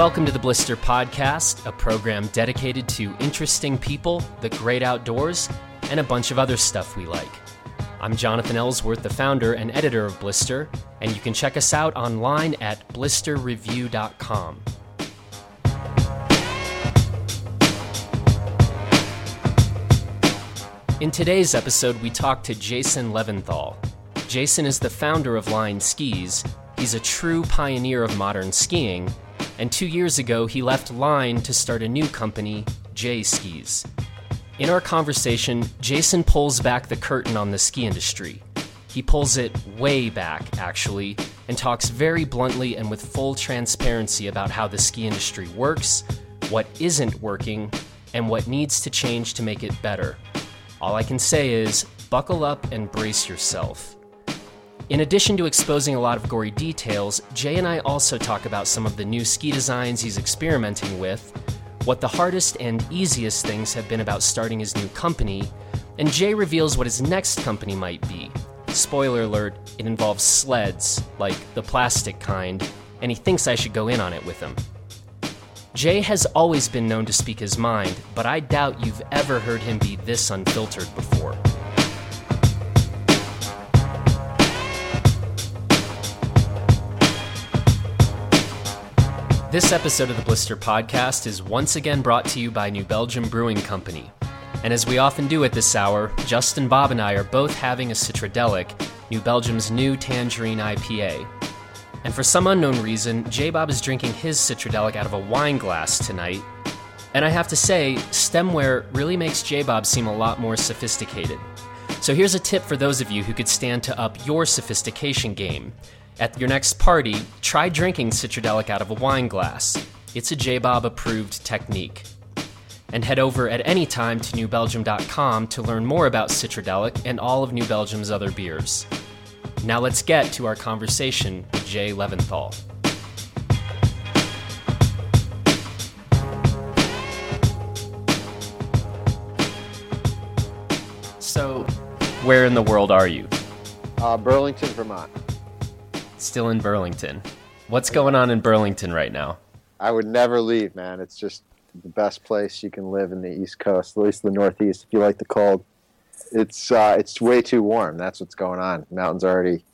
Welcome to the Blister Podcast, a program dedicated to interesting people, the great outdoors, and a bunch of other stuff we like. I'm Jonathan Ellsworth, the founder and editor of Blister, and you can check us out online at blisterreview.com. In today's episode, we talk to Jason Leventhal. Jason is the founder of Line Skis. He's a true pioneer of modern skiing, and 2 years ago, he left Line to start a new company, J Skis. In our conversation, Jason pulls back the curtain on the ski industry. He pulls it way back, actually, and talks very bluntly and with full transparency about how the ski industry works, what isn't working, and what needs to change to make it better. All I can say is, buckle up and brace yourself. In addition to exposing a lot of gory details, Jay and I also talk about some of the new ski designs he's experimenting with, what the hardest and easiest things have been about starting his new company, and Jay reveals what his next company might be. Spoiler alert, it involves sleds, like the plastic kind, and he thinks I should go in on it with him. Jay has always been known to speak his mind, but I doubt you've ever heard him be this unfiltered before. This episode of the Blister Podcast is once again brought to you by New Belgium Brewing Company. And as we often do at this hour, Justin, Bob, and I are both having a Citradelic, New Belgium's new tangerine IPA. And for some unknown reason, J-Bob is drinking his Citradelic out of a wine glass tonight. And I have to say, stemware really makes J-Bob seem a lot more sophisticated. So here's a tip for those of you who could stand to up your sophistication game. At your next party, try drinking Citradelic out of a wine glass. It's a J-Bob approved technique. And head over at any time to newbelgium.com to learn more about Citradelic and all of New Belgium's other beers. Now let's get to our conversation with Jay Leventhal. So, where in the world are you? Burlington, Vermont. Still in Burlington. What's going on in Burlington right now? I would never leave, man. It's just the best place you can live in the East Coast, at least the Northeast, if you like the cold. It's way too warm. That's what's going on. The mountain's already,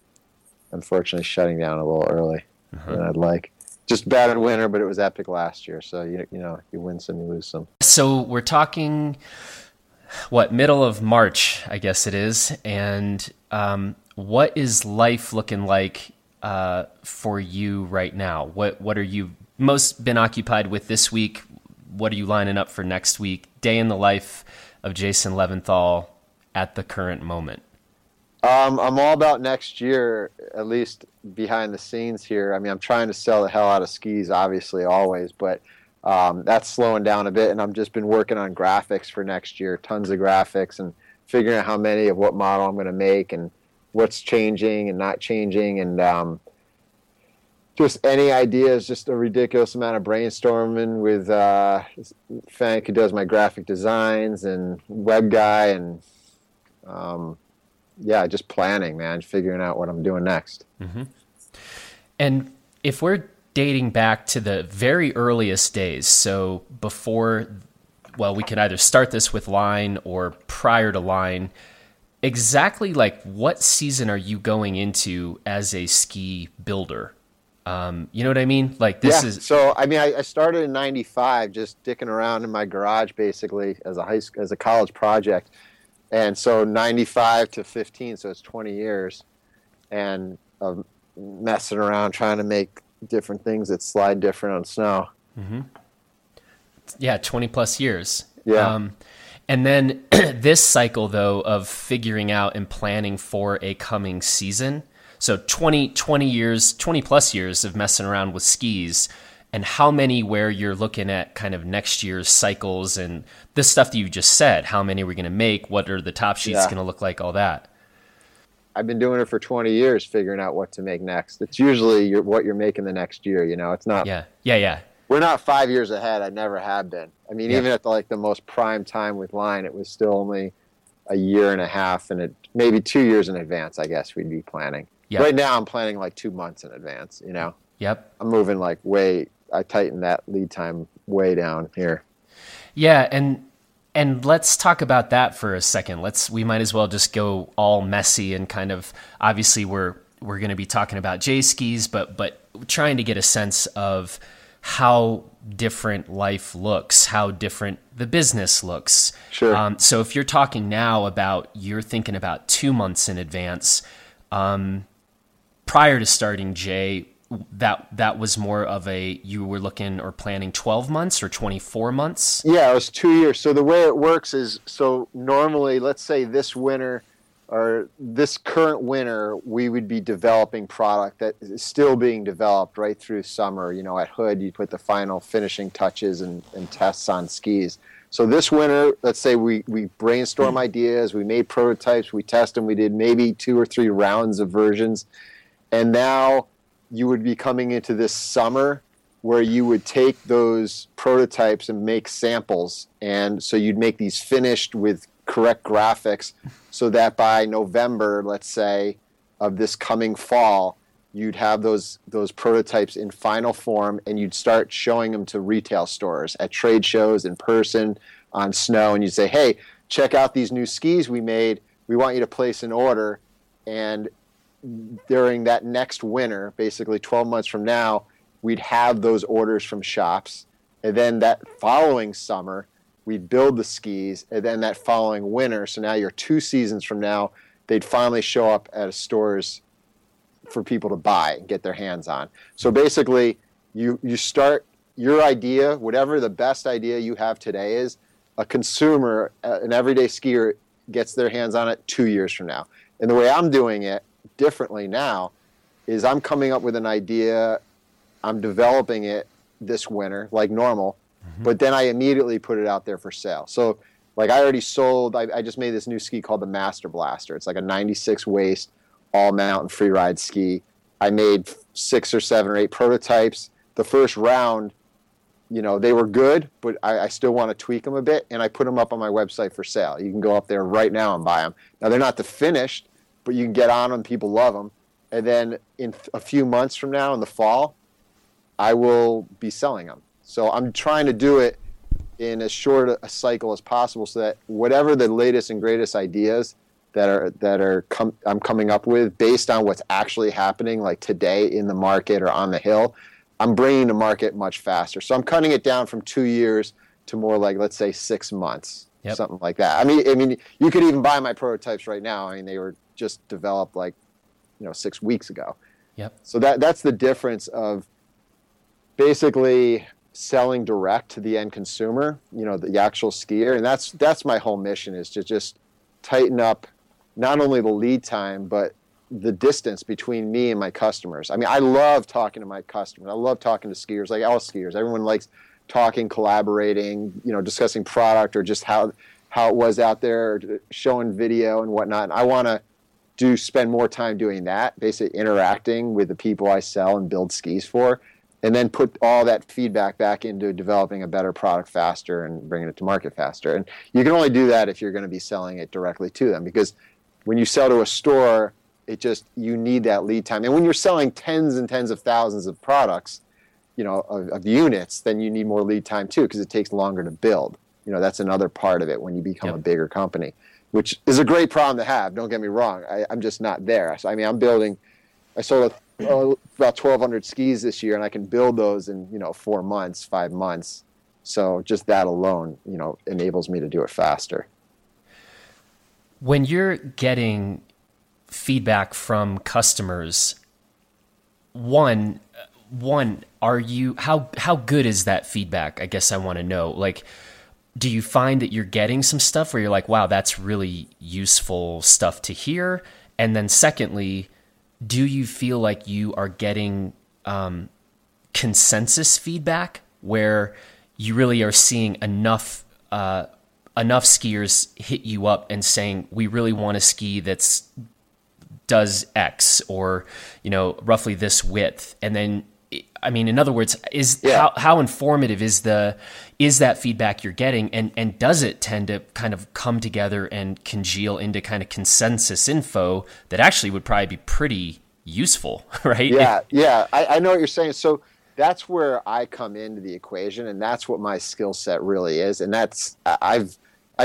unfortunately, shutting down a little early than I'd like. Just bad in winter, but it was epic last year. So, you know, you win some, you lose some. So we're talking, middle of March, I guess it is. And what is life looking like for you right now? What are you most been occupied with this week? What are you lining up for next week? Day in the life of Jason Leventhal at the current moment. I'm all about next year, at least behind the scenes here. I mean, I'm trying to sell the hell out of skis, obviously, always, but that's slowing down a bit, and I've just been working on graphics for next year, tons of graphics, and figuring out how many of what model I'm going to make, and what's changing and not changing, and just any ideas, just a ridiculous amount of brainstorming with Fank, who does my graphic designs, and web guy, and just planning, man, figuring out what I'm doing next. Mm-hmm. And if we're dating back to the very earliest days, so before, we could either start this with Line or prior to Line, exactly like what season are you going into as a ski builder? You know what I mean? Like this is. So I mean, I started in '95, just dicking around in my garage, basically as a college project, and so '95 to '15, so it's 20 years, and of messing around trying to make different things that slide different on snow. Mm-hmm. Yeah, 20 plus years. Yeah. And then this cycle, though, of figuring out and planning for a coming season. So 20 plus years of messing around with skis, and how many where you're looking at kind of next year's cycles and this stuff that you just said, how many we're going to make, what are the top sheets going to look like, all that. I've been doing it for 20 years, figuring out what to make next. It's usually what you're making the next year, you know, it's not. Yeah. We're not 5 years ahead. I never have been. I mean, even at the most prime time with Line, it was still only a year and a half, and maybe 2 years in advance, I guess, we'd be planning. Yep. Right now I'm planning 2 months in advance, you know? Yep. I'm moving way I tightened that lead time way down here. Yeah, and let's talk about that for a second. We might as well just go all messy and kind of, obviously we're going to be talking about J Skis, but trying to get a sense of how different life looks, how different the business looks. Sure. So if you're talking now about, you're thinking about 2 months in advance, prior to starting J, that was more of a, you were looking or planning 12 months or 24 months? Yeah, it was 2 years. So the way it works is, so normally, let's say this winter or this current winter, we would be developing product that is still being developed right through summer. You know, at Hood, you put the final finishing touches and tests on skis. So this winter, let's say we brainstorm ideas, we made prototypes, we test them, we did maybe 2 or 3 rounds of versions. And now you would be coming into this summer where you would take those prototypes and make samples. And so you'd make these finished with correct graphics so that by November, let's say, of this coming fall, you'd have those prototypes in final form, and you'd start showing them to retail stores, at trade shows, in person, on snow. And you'd say, hey, check out these new skis we made. We want you to place an order. And during that next winter, basically 12 months from now, we'd have those orders from shops. And then that following summer, we'd build the skis. And then that following winter, so now you're 2 seasons from now, they'd finally show up at a stores for people to buy and get their hands on. So basically, you start your idea, whatever the best idea you have today is, a consumer, an everyday skier, gets their hands on it 2 years from now. And the way I'm doing it differently now is I'm coming up with an idea, I'm developing it this winter like normal, but then I immediately put it out there for sale. So like I already sold, I just made this new ski called the Master Blaster. It's like a 96 waist all mountain free ride ski. I made 6 or 7 or 8 prototypes. The first round, you know, they were good, but I still want to tweak them a bit, and I put them up on my website for sale. You can go up there right now and buy them. Now they're not the finished, but you can get on them, people love them. And then in a few months from now in the fall, I will be selling them. So I'm trying to do it in as short a cycle as possible so that whatever the latest and greatest ideas I'm coming up with based on what's actually happening, like today in the market or on the hill, I'm bringing to market much faster. So I'm cutting it down from 2 years to more like, let's say, 6 months, something like that. I mean, you could even buy my prototypes right now. I mean, they were just developed like, 6 weeks ago. Yep. So that's the difference of basically selling direct to the end consumer, the actual skier. And that's my whole mission, is to just tighten up not only the lead time, but the distance between me and my customers. I mean, I love talking to my customers. I love talking to skiers, like all skiers. Everyone likes talking, collaborating, discussing product or just how it was out there, showing video and whatnot. And I want to spend more time doing that, basically interacting with the people I sell and build skis for, and then put all that feedback back into developing a better product faster and bringing it to market faster. And you can only do that if you're going to be selling it directly to them, because when you sell to a store, you need that lead time. And when you're selling tens and tens of thousands of products, of units, then you need more lead time too, because it takes longer to build. That's another part of it when you become a bigger company, which is a great problem to have. Don't get me wrong. I'm just not there. So, I sold about 1,200 skis this year, and I can build those in 4 months, 5 months. So just that alone, enables me to do it faster. When you're getting feedback from customers, one, are you how good is that feedback? I guess I want to know. Like, do you find that you're getting some stuff where you're like, wow, that's really useful stuff to hear? And then secondly, do you feel like you are getting consensus feedback where you really are seeing enough skiers hit you up and saying, we really want a ski that does X or, roughly this width? And then, in other words, how informative is that feedback you're getting, and does it tend to kind of come together and congeal into kind of consensus info that actually would probably be pretty useful, right? Yeah, I know what you're saying. So that's where I come into the equation, and that's what my skill set really is. And that's I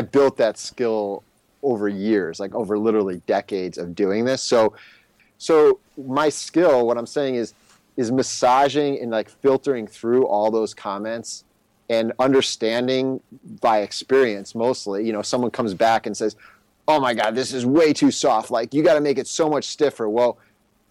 built that skill over years, like over literally decades of doing this. So my skill, what I'm saying is massaging and like filtering through all those comments and understanding by experience mostly. You know, someone comes back and says, "Oh my God, this is way too soft. Like, you got to make it so much stiffer." Well,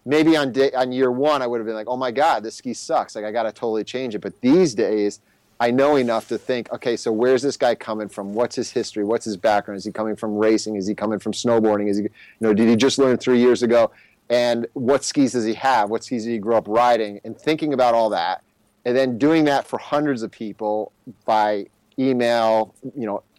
maybe on year one, I would have been like, "Oh my God, this ski sucks. Like, I got to totally change it." But these days, I know enough to think, okay, so where's this guy coming from? What's his history? What's his background? Is he coming from racing? Is he coming from snowboarding? Is he, did he just learn 3 years ago? And what skis does he have? What skis did he grow up riding? And thinking about all that, and then doing that for hundreds of people by email,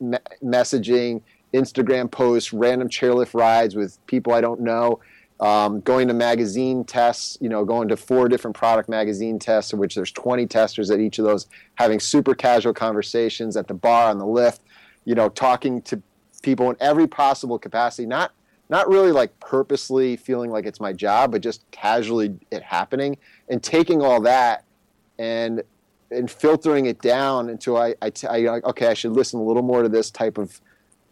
messaging, Instagram posts, random chairlift rides with people I don't know, going to magazine tests, going to 4 different product magazine tests, in which there's 20 testers at each of those, having super casual conversations at the bar, on the lift, talking to people in every possible capacity, not really like purposely feeling like it's my job, but just casually it happening, and taking all that and filtering it down until I should listen a little more to this type of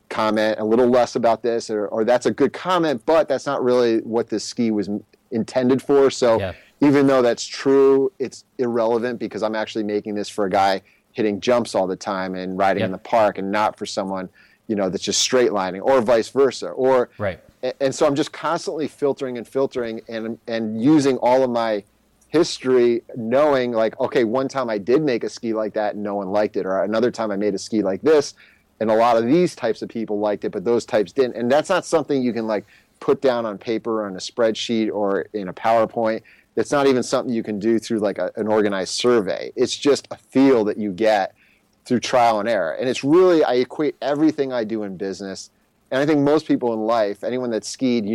comment, a little less about this, or that's a good comment, but that's not really what this ski was intended for. So even though that's true, it's irrelevant, because I'm actually making this for a guy hitting jumps all the time and riding in the park, and not for someone, that's just straight lining, or vice versa. Or right. And so I'm just constantly filtering and using all of my history, knowing like, okay, one time I did make a ski like that and no one liked it, or another time I made a ski like this and a lot of these types of people liked it, but those types didn't. And that's not something you can like put down on paper or in a spreadsheet or in a PowerPoint. That's not even something you can do through like an organized survey. It's just a feel that you get through trial and error. And it's really, I equate everything I do in business. And I think most people in life, anyone that's skied,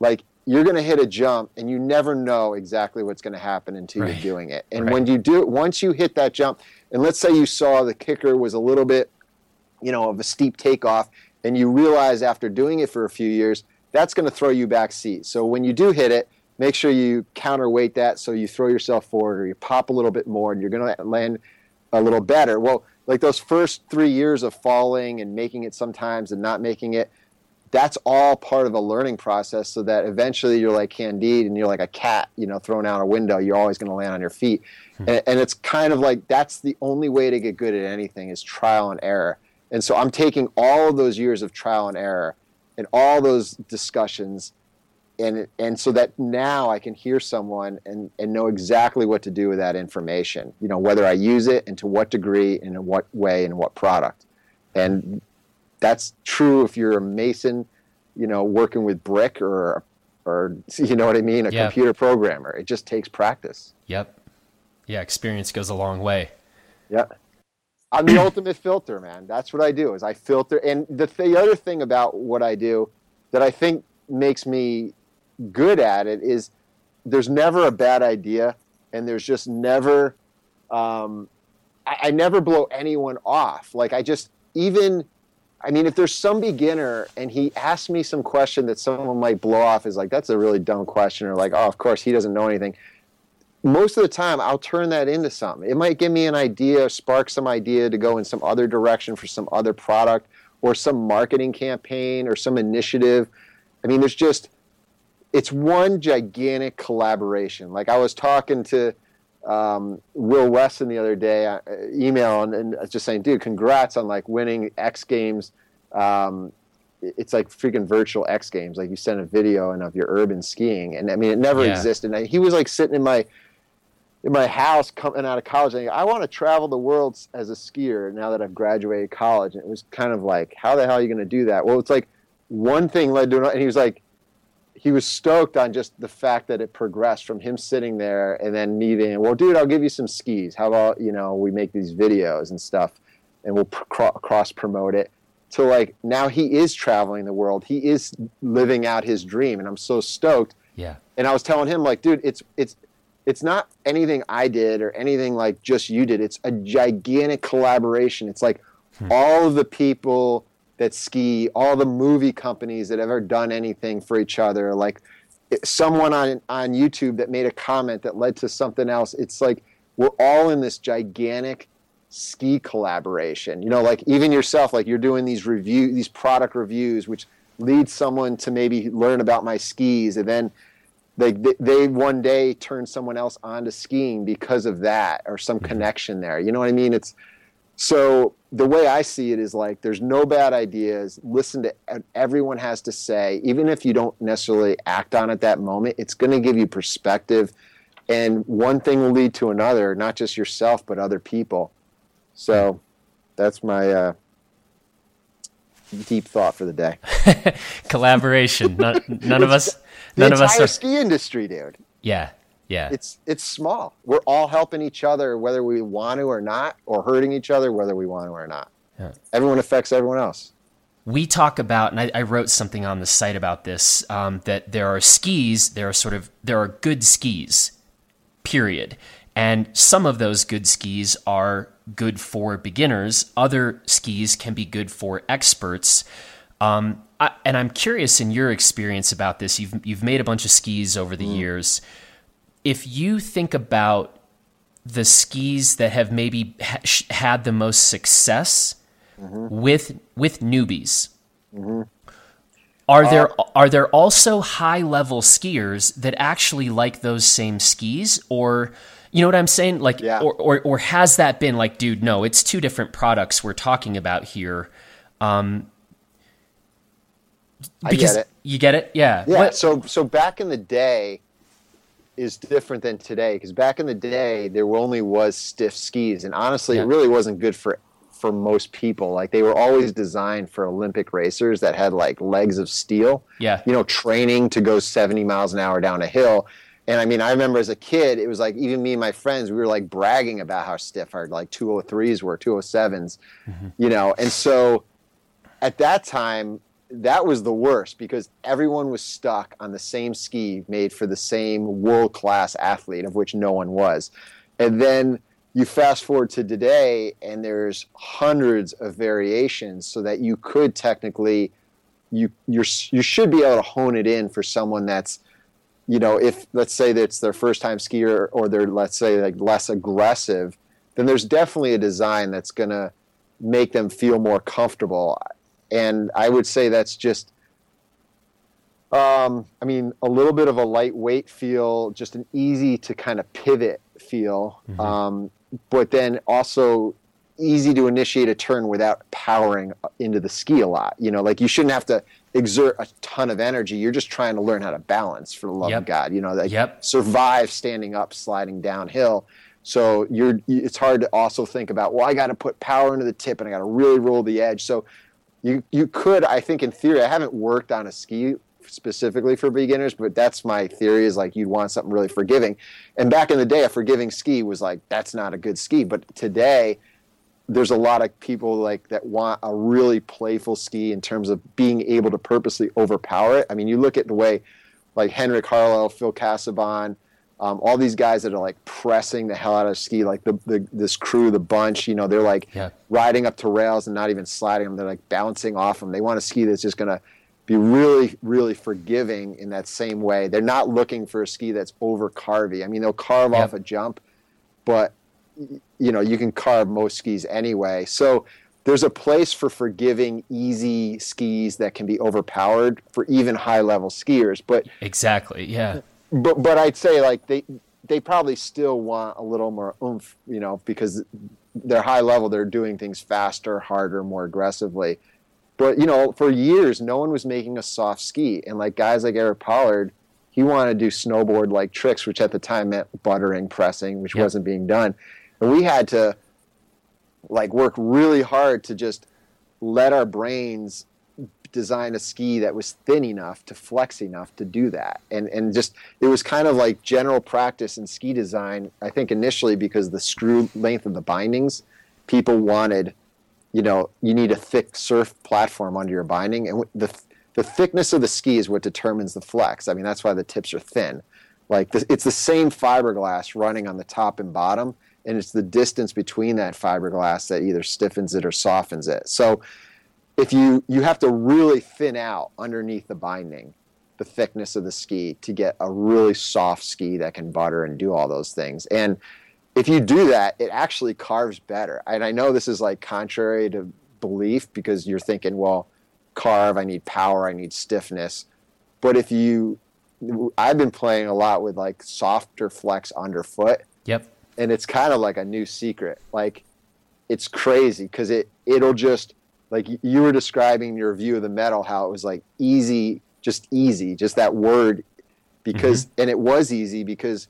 like you're going to hit a jump and you never know exactly what's going to happen until you're doing it. And when you do, once you hit that jump, and let's say you saw the kicker was a little bit, of a steep takeoff, and you realize after doing it for a few years, that's going to throw you back seat. So when you do hit it, make sure you counterweight that, so you throw yourself forward or you pop a little bit more and you're going to land a little better. Well, like those first 3 years of falling and making it sometimes and not making it, that's all part of a learning process, so that eventually you're like Candide and you're like a cat, thrown out a window. You're always going to land on your feet. And it's kind of like, that's the only way to get good at anything is trial and error. And so I'm taking all of those years of trial and error and all those discussions, and so that now I can hear someone and know exactly what to do with that information, whether I use it and to what degree and in what way and what product. And that's true if you're a mason, working with brick or a computer programmer. It just takes practice. Yep. Yeah, experience goes a long way. Yep. I'm the ultimate filter, man. That's what I do, is I filter. And the other thing about what I do that I think makes me good at it is there's never a bad idea, and there's just never I never blow anyone off. Like, if there's some beginner and he asks me some question that someone might blow off is like, that's a really dumb question, or like, oh, of course, he doesn't know anything. Most of the time, I'll turn that into something. It might give me an idea, spark some idea to go in some other direction for some other product or some marketing campaign or some initiative. It's one gigantic collaboration. Like, I was talking to Will Weston the other day, email, and just saying, dude, congrats on like winning X Games. It's like freaking virtual X Games. Like, you sent a video and of your urban skiing, and it never existed. And he was like sitting in my house coming out of college, and I want to travel the world as a skier now that I've graduated college. And it was kind of like, how the hell are you going to do that? Well, it's like one thing led to another. And he was like, he was stoked on just the fact that it progressed from him sitting there and then meeting, well, dude, I'll give you some skis. How about, we make these videos and stuff, and we'll cross promote it. So like, now he is traveling the world. He is living out his dream, and I'm so stoked. Yeah. And I was telling him like, dude, it's not anything I did or anything like just you did. It's a gigantic collaboration. It's like all of the people that ski, all the movie companies that have ever done anything for each other, like someone on YouTube that made a comment that led to something else. It's like we're all in this gigantic ski collaboration. You know, like even yourself, like you're doing these product reviews, which leads someone to maybe learn about my skis, and then they one day turn someone else on to skiing because of that or some connection there. You know what I mean? It's so the way I see it is like there's no bad ideas. Listen to what everyone has to say. Even if you don't necessarily act on it that moment, it's going to give you perspective. And one thing will lead to another, not just yourself, but other people. So that's my deep thought for the day. Collaboration. None of us. The entire ski industry, dude. Yeah. It's small. We're all helping each other, whether we want to or not, or hurting each other, whether we want to or not. Yeah. Everyone affects everyone else. We talk about, and I wrote something on the site about this, that there are good skis, period. And some of those good skis are good for beginners. Other skis can be good for experts. And I'm curious in your experience about this. You've made a bunch of skis over the years. If you think about the skis that have maybe had the most success with newbies, are there also high-level skiers that actually like those same skis, or you know what I'm saying? Like, yeah. or has that been like, dude, no, it's two different products we're talking about here. Because I get it. You get it? Yeah. Yeah. So back in the day is different than today, because back in the day there only was stiff skis, and honestly it really wasn't good for most people. Like they were always designed for Olympic racers that had like legs of steel. Yeah. You know, training to go 70 miles an hour down a hill. And I mean, I remember as a kid, it was like even me and my friends, we were like bragging about how stiff our like 203s were, 207s, you know. And so at that time, that was the worst, because everyone was stuck on the same ski made for the same world-class athlete, of which no one was. And then you fast forward to today, and there's hundreds of variations, so that you could technically, you should be able to hone it in for someone that's, you know, if let's say that's their first time skier, or they're, let's say, like less aggressive, then there's definitely a design that's going to make them feel more comfortable. And I would say that's just, a little bit of a lightweight feel, just an easy to kind of pivot feel, but then also easy to initiate a turn without powering into the ski a lot. You know, like you shouldn't have to exert a ton of energy. You're just trying to learn how to balance, for the love of God. You know, like survive standing up, sliding downhill. So it's hard to also think about, well, I got to put power into the tip and I got to really roll the edge. So You could, I think in theory, I haven't worked on a ski specifically for beginners, but that's my theory, is like you'd want something really forgiving. And back in the day, a forgiving ski was like, that's not a good ski. But today, there's a lot of people like that want a really playful ski in terms of being able to purposely overpower it. I mean, you look at the way like Henrik Harlaut, Phil Casabon, all these guys that are like pressing the hell out of ski, like this crew, the bunch, you know, they're like riding up to rails and not even sliding them. They're like bouncing off them. They want a ski that's just going to be really, really forgiving in that same way. They're not looking for a ski that's over carvy. I mean, they'll carve off a jump, but you know, you can carve most skis anyway. So there's a place for forgiving, easy skis that can be overpowered for even high level skiers. But exactly. Yeah. But I'd say like they probably still want a little more oomph, you know, because they're high level, they're doing things faster, harder, more aggressively. But you know, for years no one was making a soft ski, and like guys like Eric Pollard, he wanted to do snowboard like tricks, which at the time meant buttering, pressing, which wasn't being done. And we had to like work really hard to just let our brains design a ski that was thin enough to flex enough to do that, and just it was kind of like general practice in ski design. I think initially because the screw length of the bindings, people wanted, you know, you need a thick surf platform under your binding, and the thickness of the ski is what determines the flex. I mean, that's why the tips are thin. Like it's the same fiberglass running on the top and bottom, and it's the distance between that fiberglass that either stiffens it or softens it. So if you have to really thin out underneath the binding the thickness of the ski to get a really soft ski that can butter and do all those things. And if you do that, it actually carves better. And I know this is like contrary to belief because you're thinking, well, carve, I need power, I need stiffness. But if you, I've been playing a lot with like softer flex underfoot. Yep. And it's kind of like a new secret. Like it's crazy because it'll just, like you were describing your view of the metal, how it was like easy, just that word, because, mm-hmm. and it was easy because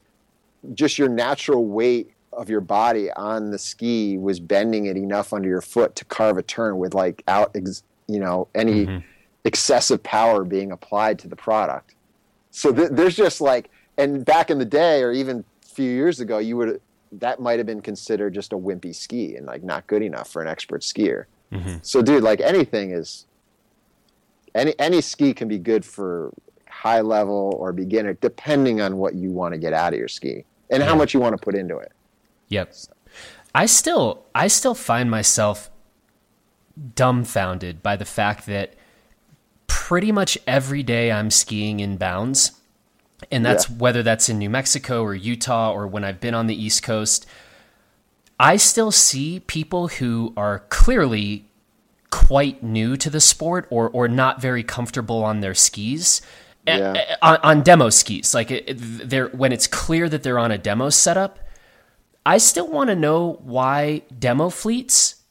just your natural weight of your body on the ski was bending it enough under your foot to carve a turn without any mm-hmm. excessive power being applied to the product. So there's just like, and back in the day or even a few years ago, that might have been considered just a wimpy ski and like not good enough for an expert skier. Mm-hmm. So dude, like anything is, any ski can be good for high level or beginner, depending on what you want to get out of your ski and how much you want to put into it. Yep. So. I still find myself dumbfounded by the fact that pretty much every day I'm skiing in bounds. And that's whether that's in New Mexico or Utah or when I've been on the East Coast, I still see people who are clearly quite new to the sport or not very comfortable on their skis, on demo skis. Like when it's clear that they're on a demo setup, I still want to know why demo fleets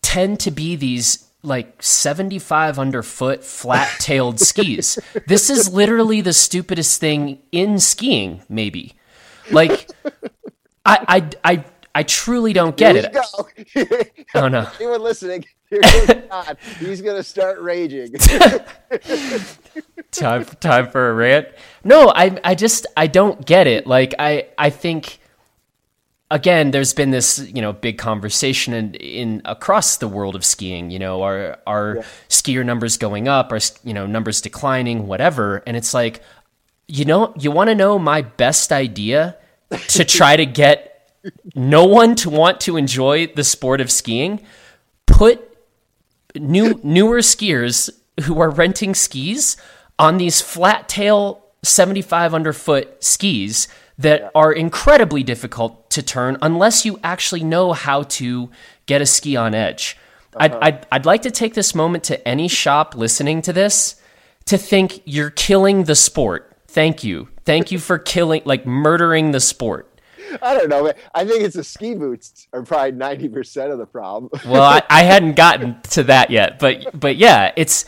tend to be these like 75 underfoot flat-tailed skis. This is literally the stupidest thing in skiing, maybe. Like, I truly don't get it. Here we go. Oh, no. Anyone listening? Here goes John. He's going to start raging. Time for a rant. No, I don't get it. Like, I think, again, there's been this, big conversation in across the world of skiing, are skier numbers going up, are, numbers declining, whatever. And it's like, you want to know my best idea to try to get no one to want to enjoy the sport of skiing? Put newer skiers who are renting skis on these flat tail 75 underfoot skis that are incredibly difficult to turn unless you actually know how to get a ski on edge. Uh-huh. I'd like to take this moment to any shop listening to this to think you're killing the sport. Thank you. Thank you for murdering the sport. I don't know, man. I think it's the ski boots are probably 90% of the problem. Well, I hadn't gotten to that yet, but yeah, it's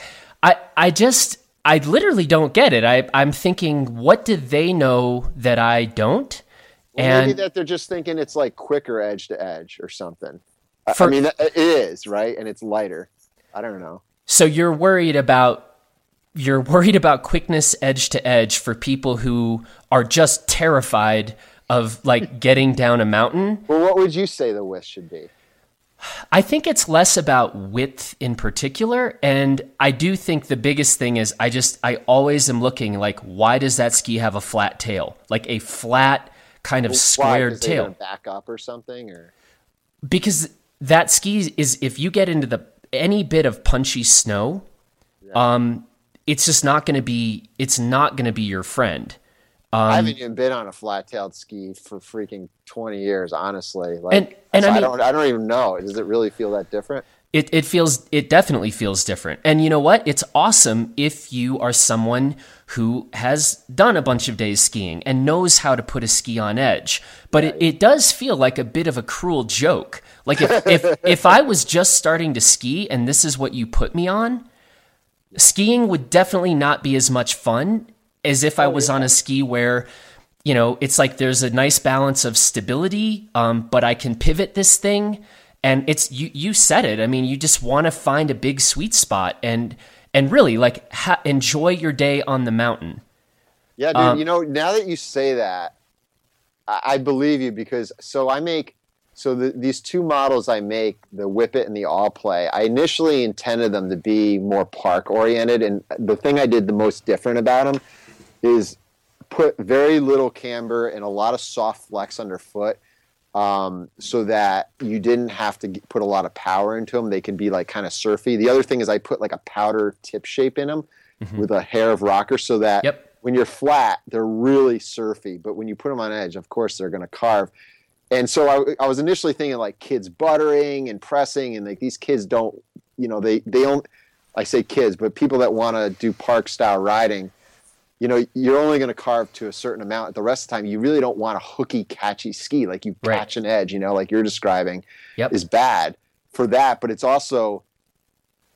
I literally don't get it. I'm thinking, what do they know that I don't? Well, and maybe that they're just thinking it's like quicker edge to edge or something. I mean, it is, right? And it's lighter. I don't know. So you're worried about quickness edge to edge for people who are just terrified of like getting down a mountain. Well, what would you say the width should be? I think it's less about width in particular. And I do think the biggest thing is I always am looking like, why does that ski have a flat tail? Like a flat kind of squared tail. Does it back up or something? Or? Because that ski is, if you get into any bit of punchy snow, it's just not going to be, your friend. I haven't even been on a flat-tailed ski for freaking 20 years, honestly. Like, and so I mean, I don't even know. Does it really feel that different? It definitely feels different. And you know what? It's awesome if you are someone who has done a bunch of days skiing and knows how to put a ski on edge. But it does feel like a bit of a cruel joke. Like if I was just starting to ski and this is what you put me on, skiing would definitely not be as much fun as if I was on a ski where, it's like there's a nice balance of stability, but I can pivot this thing. And it's, you said it. I mean, you just want to find a big sweet spot and really like enjoy your day on the mountain. Yeah, dude, now that you say that, I believe you because these two models I make, the Whippet and the All Play, I initially intended them to be more park oriented. And the thing I did the most different about them is put very little camber and a lot of soft flex underfoot so that you didn't have to put a lot of power into them. They can be like kind of surfy. The other thing is I put like a powder tip shape in them with a hair of rocker so that when you're flat, they're really surfy. But when you put them on edge, of course, they're going to carve. And so I was initially thinking like kids buttering and pressing, and like these kids don't, you know, they don't, I say kids, but people that want to do park style riding, you know, you're only going to carve to a certain amount. The rest of the time, you really don't want a hooky, catchy ski. Like you catch an edge, you know, like you're describing is bad for that. But it's also,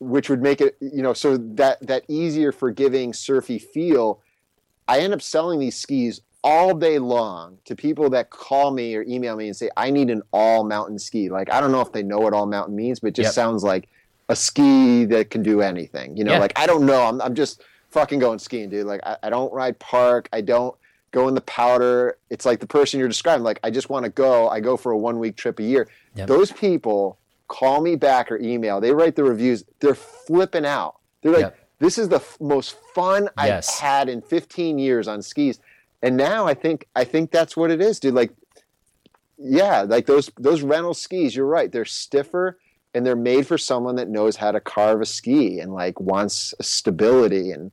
which would make it, you know, so that easier forgiving surfy feel. I end up selling these skis all day long to people that call me or email me and say, I need an all mountain ski. Like, I don't know if they know what all mountain means, but it just sounds like a ski that can do anything. You know, like, I don't know. I'm just fucking going skiing, dude. Like, I don't ride park. I don't go in the powder. It's like the person you're describing. Like, I just want to go. I go for a 1 week trip a year. Yep. Those people call me back or email. They write the reviews. They're flipping out. They're like, this is the most fun I've had in 15 years on skis. And now I think that's what it is, dude. Like, yeah, like those rental skis, you're right. They're stiffer. And they're made for someone that knows how to carve a ski and like wants stability and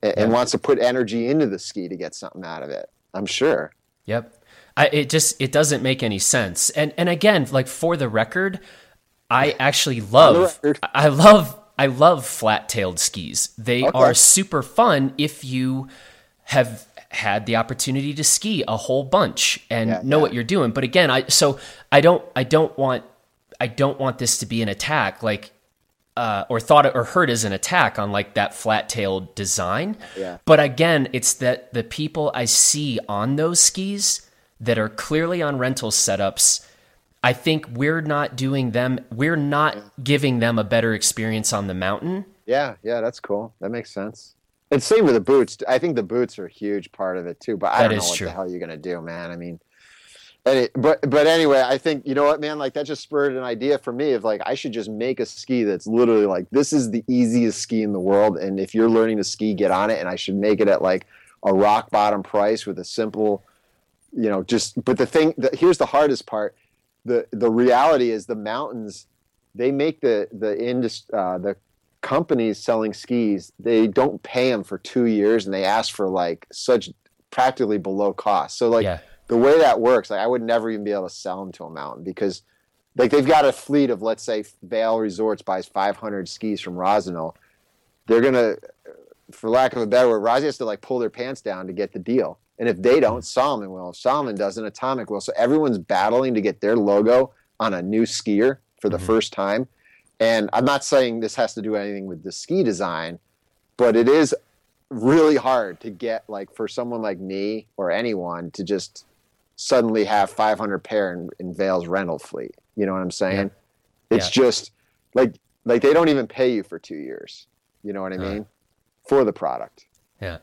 wants to put energy into the ski to get something out of it. I'm sure. Yep. It doesn't make any sense. And again, like for the record, I actually love flat-tailed skis. They are super fun if you have had the opportunity to ski a whole bunch and know what you're doing. But again, I don't want this to be an attack, like, or thought or heard as an attack on like that flat-tailed design. Yeah. But again, it's that the people I see on those skis that are clearly on rental setups, I think we're not giving them a better experience on the mountain. Yeah. Yeah. That's cool. That makes sense. And same with the boots. I think the boots are a huge part of it too, but I don't know what the hell you're going to do, man. I mean, But anyway, I think, you know what, man, like that just spurred an idea for me of like, I should just make a ski that's literally like, this is the easiest ski in the world. And if you're learning to ski, get on it. And I should make it at like a rock bottom price with a simple, you know, just, but the thing that here's the hardest part. The reality is the mountains, they make the companies selling skis, they don't pay them for 2 years and they ask for like such practically below cost. So like, the way that works, like I would never even be able to sell them to a mountain because like they've got a fleet of, let's say, Vail Resorts buys 500 skis from Rossignol. They're going to, for lack of a better word, Rossi has to like pull their pants down to get the deal. And if they don't, Salomon will. If Salomon doesn't, Atomic will. So everyone's battling to get their logo on a new skier for the first time. And I'm not saying this has to do anything with the ski design, but it is really hard to get like for someone like me or anyone to just suddenly have 500 pair in Vail's rental fleet. You know what I'm saying? Yeah. It's just like they don't even pay you for 2 years. You know what I mean? For the product. Yeah.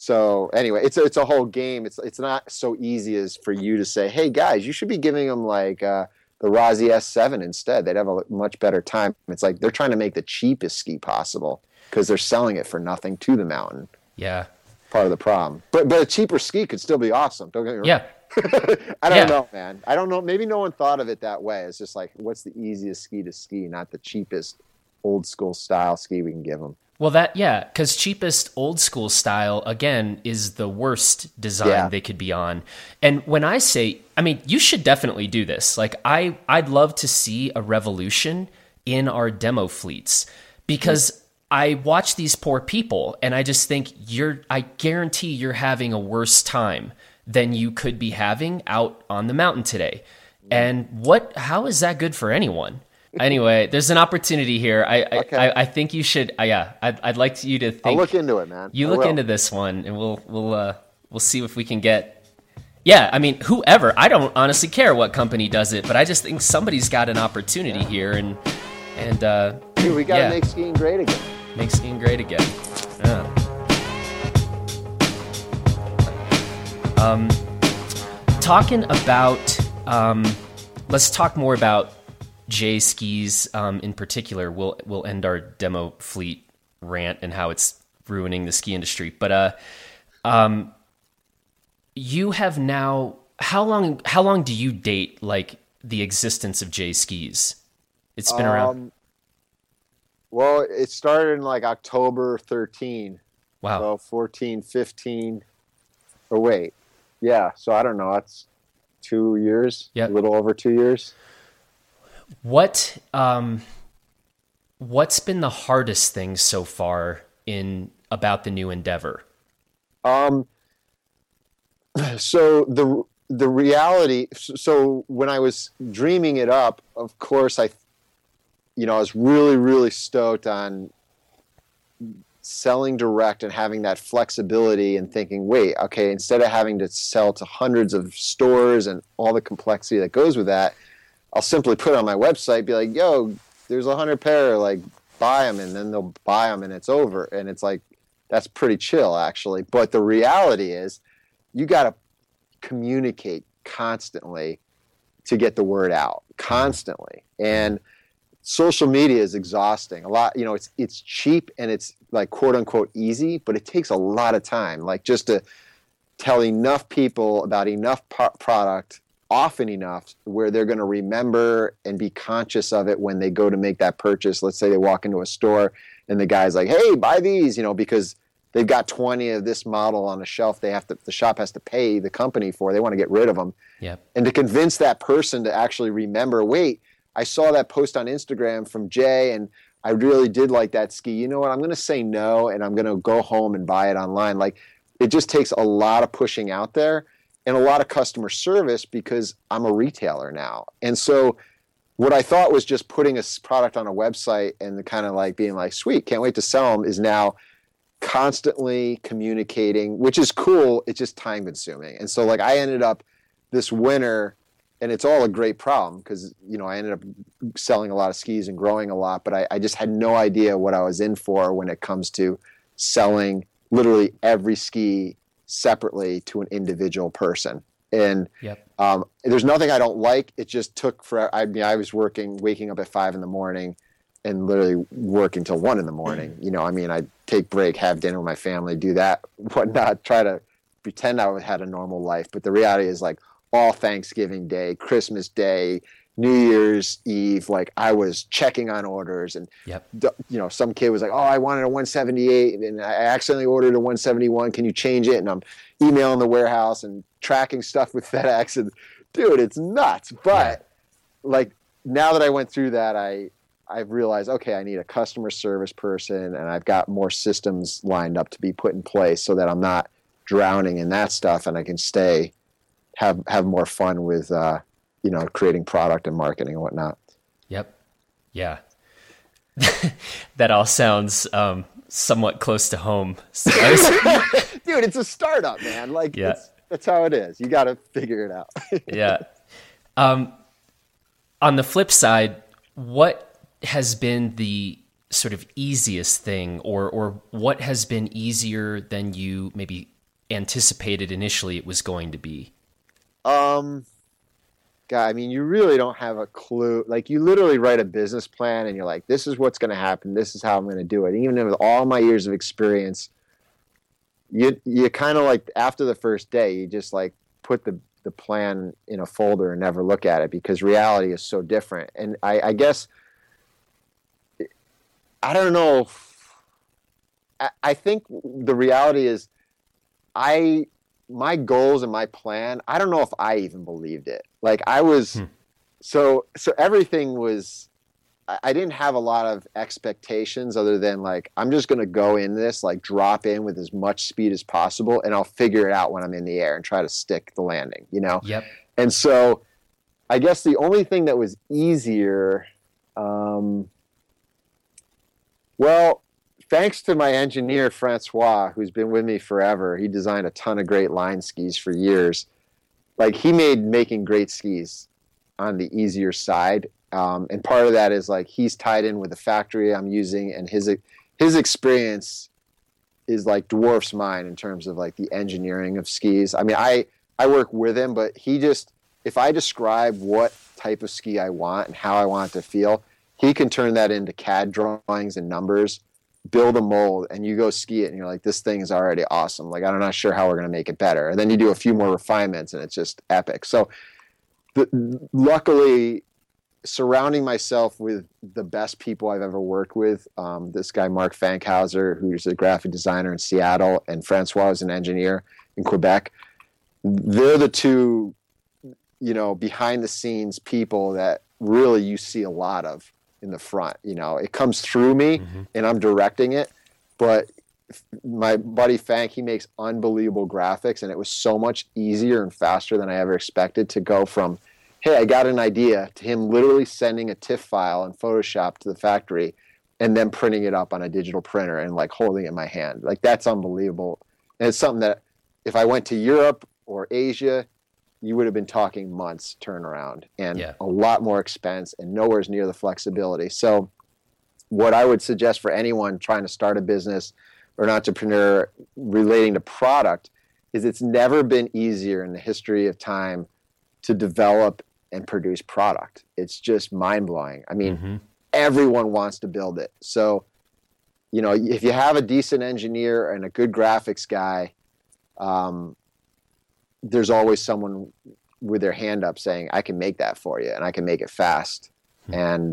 So anyway, it's a whole game. It's not so easy as for you to say, hey guys, you should be giving them like the Rossi S7 instead. They'd have a much better time. It's like they're trying to make the cheapest ski possible because they're selling it for nothing to the mountain. Yeah. Part of the problem. But a cheaper ski could still be awesome. Don't get me wrong. Yeah. I don't know, man. I don't know. Maybe no one thought of it that way. It's just like, what's the easiest ski to ski, not the cheapest old school style ski we can give them. Well, because cheapest old school style, again, is the worst design they could be on. And when I say, I mean, you should definitely do this. Like, I'd love to see a revolution in our demo fleets because I watch these poor people and I just think I guarantee you're having a worse time than you could be having out on the mountain today. And how is that good for anyone? Anyway, there's an opportunity here. I think you should, I'd like you to think. I'll look into it, man. You look into this one and we'll see if we can get, I mean, whoever, I don't honestly care what company does it, but I just think somebody's got an opportunity here and dude, we gotta make skiing great again. Make skiing great again. Yeah. Talking about, let's talk more about J Skis in particular. We'll end our demo fleet rant and how it's ruining the ski industry. But you have now how long do you date like the existence of J Skis? It's been around. Well, it started in like October 13. Wow. So 14, 15. Or wait. Yeah. So I don't know. That's 2 years, yep. A little over 2 years. What's been the hardest thing so far about the new endeavor? So the reality, so when I was dreaming it up, of course, I was really, really stoked on selling direct and having that flexibility and thinking, wait, okay, instead of having to sell to hundreds of stores and all the complexity that goes with that, I'll simply put it on my website, be like, yo, there's 100 pair, like buy them, and then they'll buy them and it's over. And it's like, that's pretty chill actually. But the reality is you got to communicate constantly to get the word out constantly. And social media is exhausting. A lot, it's cheap and it's like quote unquote easy, but it takes a lot of time. Like just to tell enough people about enough product often enough where they're going to remember and be conscious of it when they go to make that purchase. Let's say they walk into a store and the guy's like, hey, buy these, because they've got 20 of this model on a shelf. The shop has to pay the company for, they want to get rid of them. Yeah. And to convince that person to actually remember, wait, I saw that post on Instagram from Jay and I really did like that ski. You know what? I'm going to say no, and I'm going to go home and buy it online. Like it just takes a lot of pushing out there and a lot of customer service because I'm a retailer now. And so what I thought was just putting a product on a website and kind of like being like, sweet, can't wait to sell them, is now constantly communicating, which is cool. It's just time consuming. And so like I ended up this winter, and it's all a great problem because, I ended up selling a lot of skis and growing a lot, but I just had no idea what I was in for when it comes to selling literally every ski separately to an individual person. And yep. There's nothing I don't like. It just took forever. I was waking up at 5 a.m. and literally working till 1 a.m. I take break, have dinner with my family, do that, whatnot, try to pretend I had a normal life. But the reality is like all Thanksgiving Day, Christmas Day, New Year's Eve, like I was checking on orders and, yep. Some kid was like, oh, I wanted a 178 and I accidentally ordered a 171. Can you change it? And I'm emailing the warehouse and tracking stuff with FedEx and dude, it's nuts. But like now that I went through that, I've realized, okay, I need a customer service person and I've got more systems lined up to be put in place so that I'm not drowning in that stuff and I can stay, have more fun with, creating product and marketing and whatnot. Yep. Yeah. That all sounds somewhat close to home. So dude, it's a startup, man. Like that's how it is. You got to figure it out. Yeah. On the flip side, what has been the sort of easiest thing or what has been easier than you maybe anticipated initially it was going to be? God, I mean, you really don't have a clue. Like you literally write a business plan and you're like, this is what's going to happen. This is how I'm going to do it. And even with all my years of experience, you kind of like after the first day, you just like put the plan in a folder and never look at it because reality is so different. And I guess, I don't know. I think the reality is my goals and my plan, I don't know if I even believed it. Like I was, so everything was, I didn't have a lot of expectations other than like, I'm just going to go in this, like drop in with as much speed as possible and I'll figure it out when I'm in the air and try to stick the landing, Yep. And so I guess the only thing that was easier, thanks to my engineer, Francois, who's been with me forever. He designed a ton of great Line Skis for years. Like he made making great skis on the easier side. And part of that is like he's tied in with the factory I'm using and his experience is like dwarfs mine in terms of like the engineering of skis. I mean, I work with him, but if I describe what type of ski I want and how I want it to feel, he can turn that into CAD drawings and numbers, build a mold and you go ski it and you're like, this thing is already awesome. Like, I'm not sure how we're going to make it better. And then you do a few more refinements and it's just epic. So luckily surrounding myself with the best people I've ever worked with. This guy, Mark Fankhauser, who's a graphic designer in Seattle, and Francois is an engineer in Quebec. They're the two, you know, behind the scenes people that really you see a lot of in the front. You know, it comes through me and I'm directing it, but my buddy Fank, he makes unbelievable graphics, and it was so much easier and faster than I ever expected to go from, hey, I got an idea, to him literally sending a TIFF file in Photoshop to the factory and then printing it up on a digital printer and like holding it in my hand. Like, that's unbelievable. And it's something that if I went to Europe or Asia, you would have been talking months turnaround and a lot more expense and nowhere near the flexibility. So what I would suggest for anyone trying to start a business or an entrepreneur relating to product is it's never been easier in the history of time to develop and produce product. It's just mind-blowing. I mean, everyone wants to build it. So, you know, if you have a decent engineer and a good graphics guy, there's always someone with their hand up saying, I can make that for you, and I can make it fast. And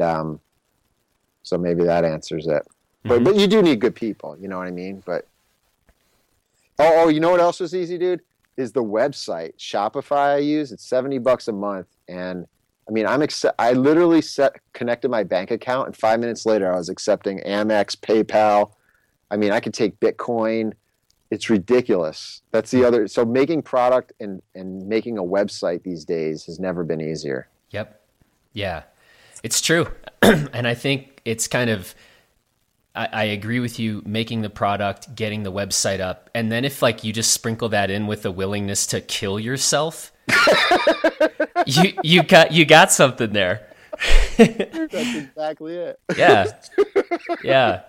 so maybe that answers it. But you do need good people, you know what I mean? But oh, you know what else was easy, dude? Is the website Shopify I use. It's $70 a month, and I mean, I literally connected my bank account, and 5 minutes later, I was accepting Amex, PayPal. I mean, I could take Bitcoin. It's ridiculous. That's the other. So making product and making a website these days has never been easier. Yep. Yeah, it's true. And I think it's kind of, I agree with you, making the product, getting the website up. And then if like you just sprinkle that in with the willingness to kill yourself, you got something there. That's exactly it. Yeah. Yeah.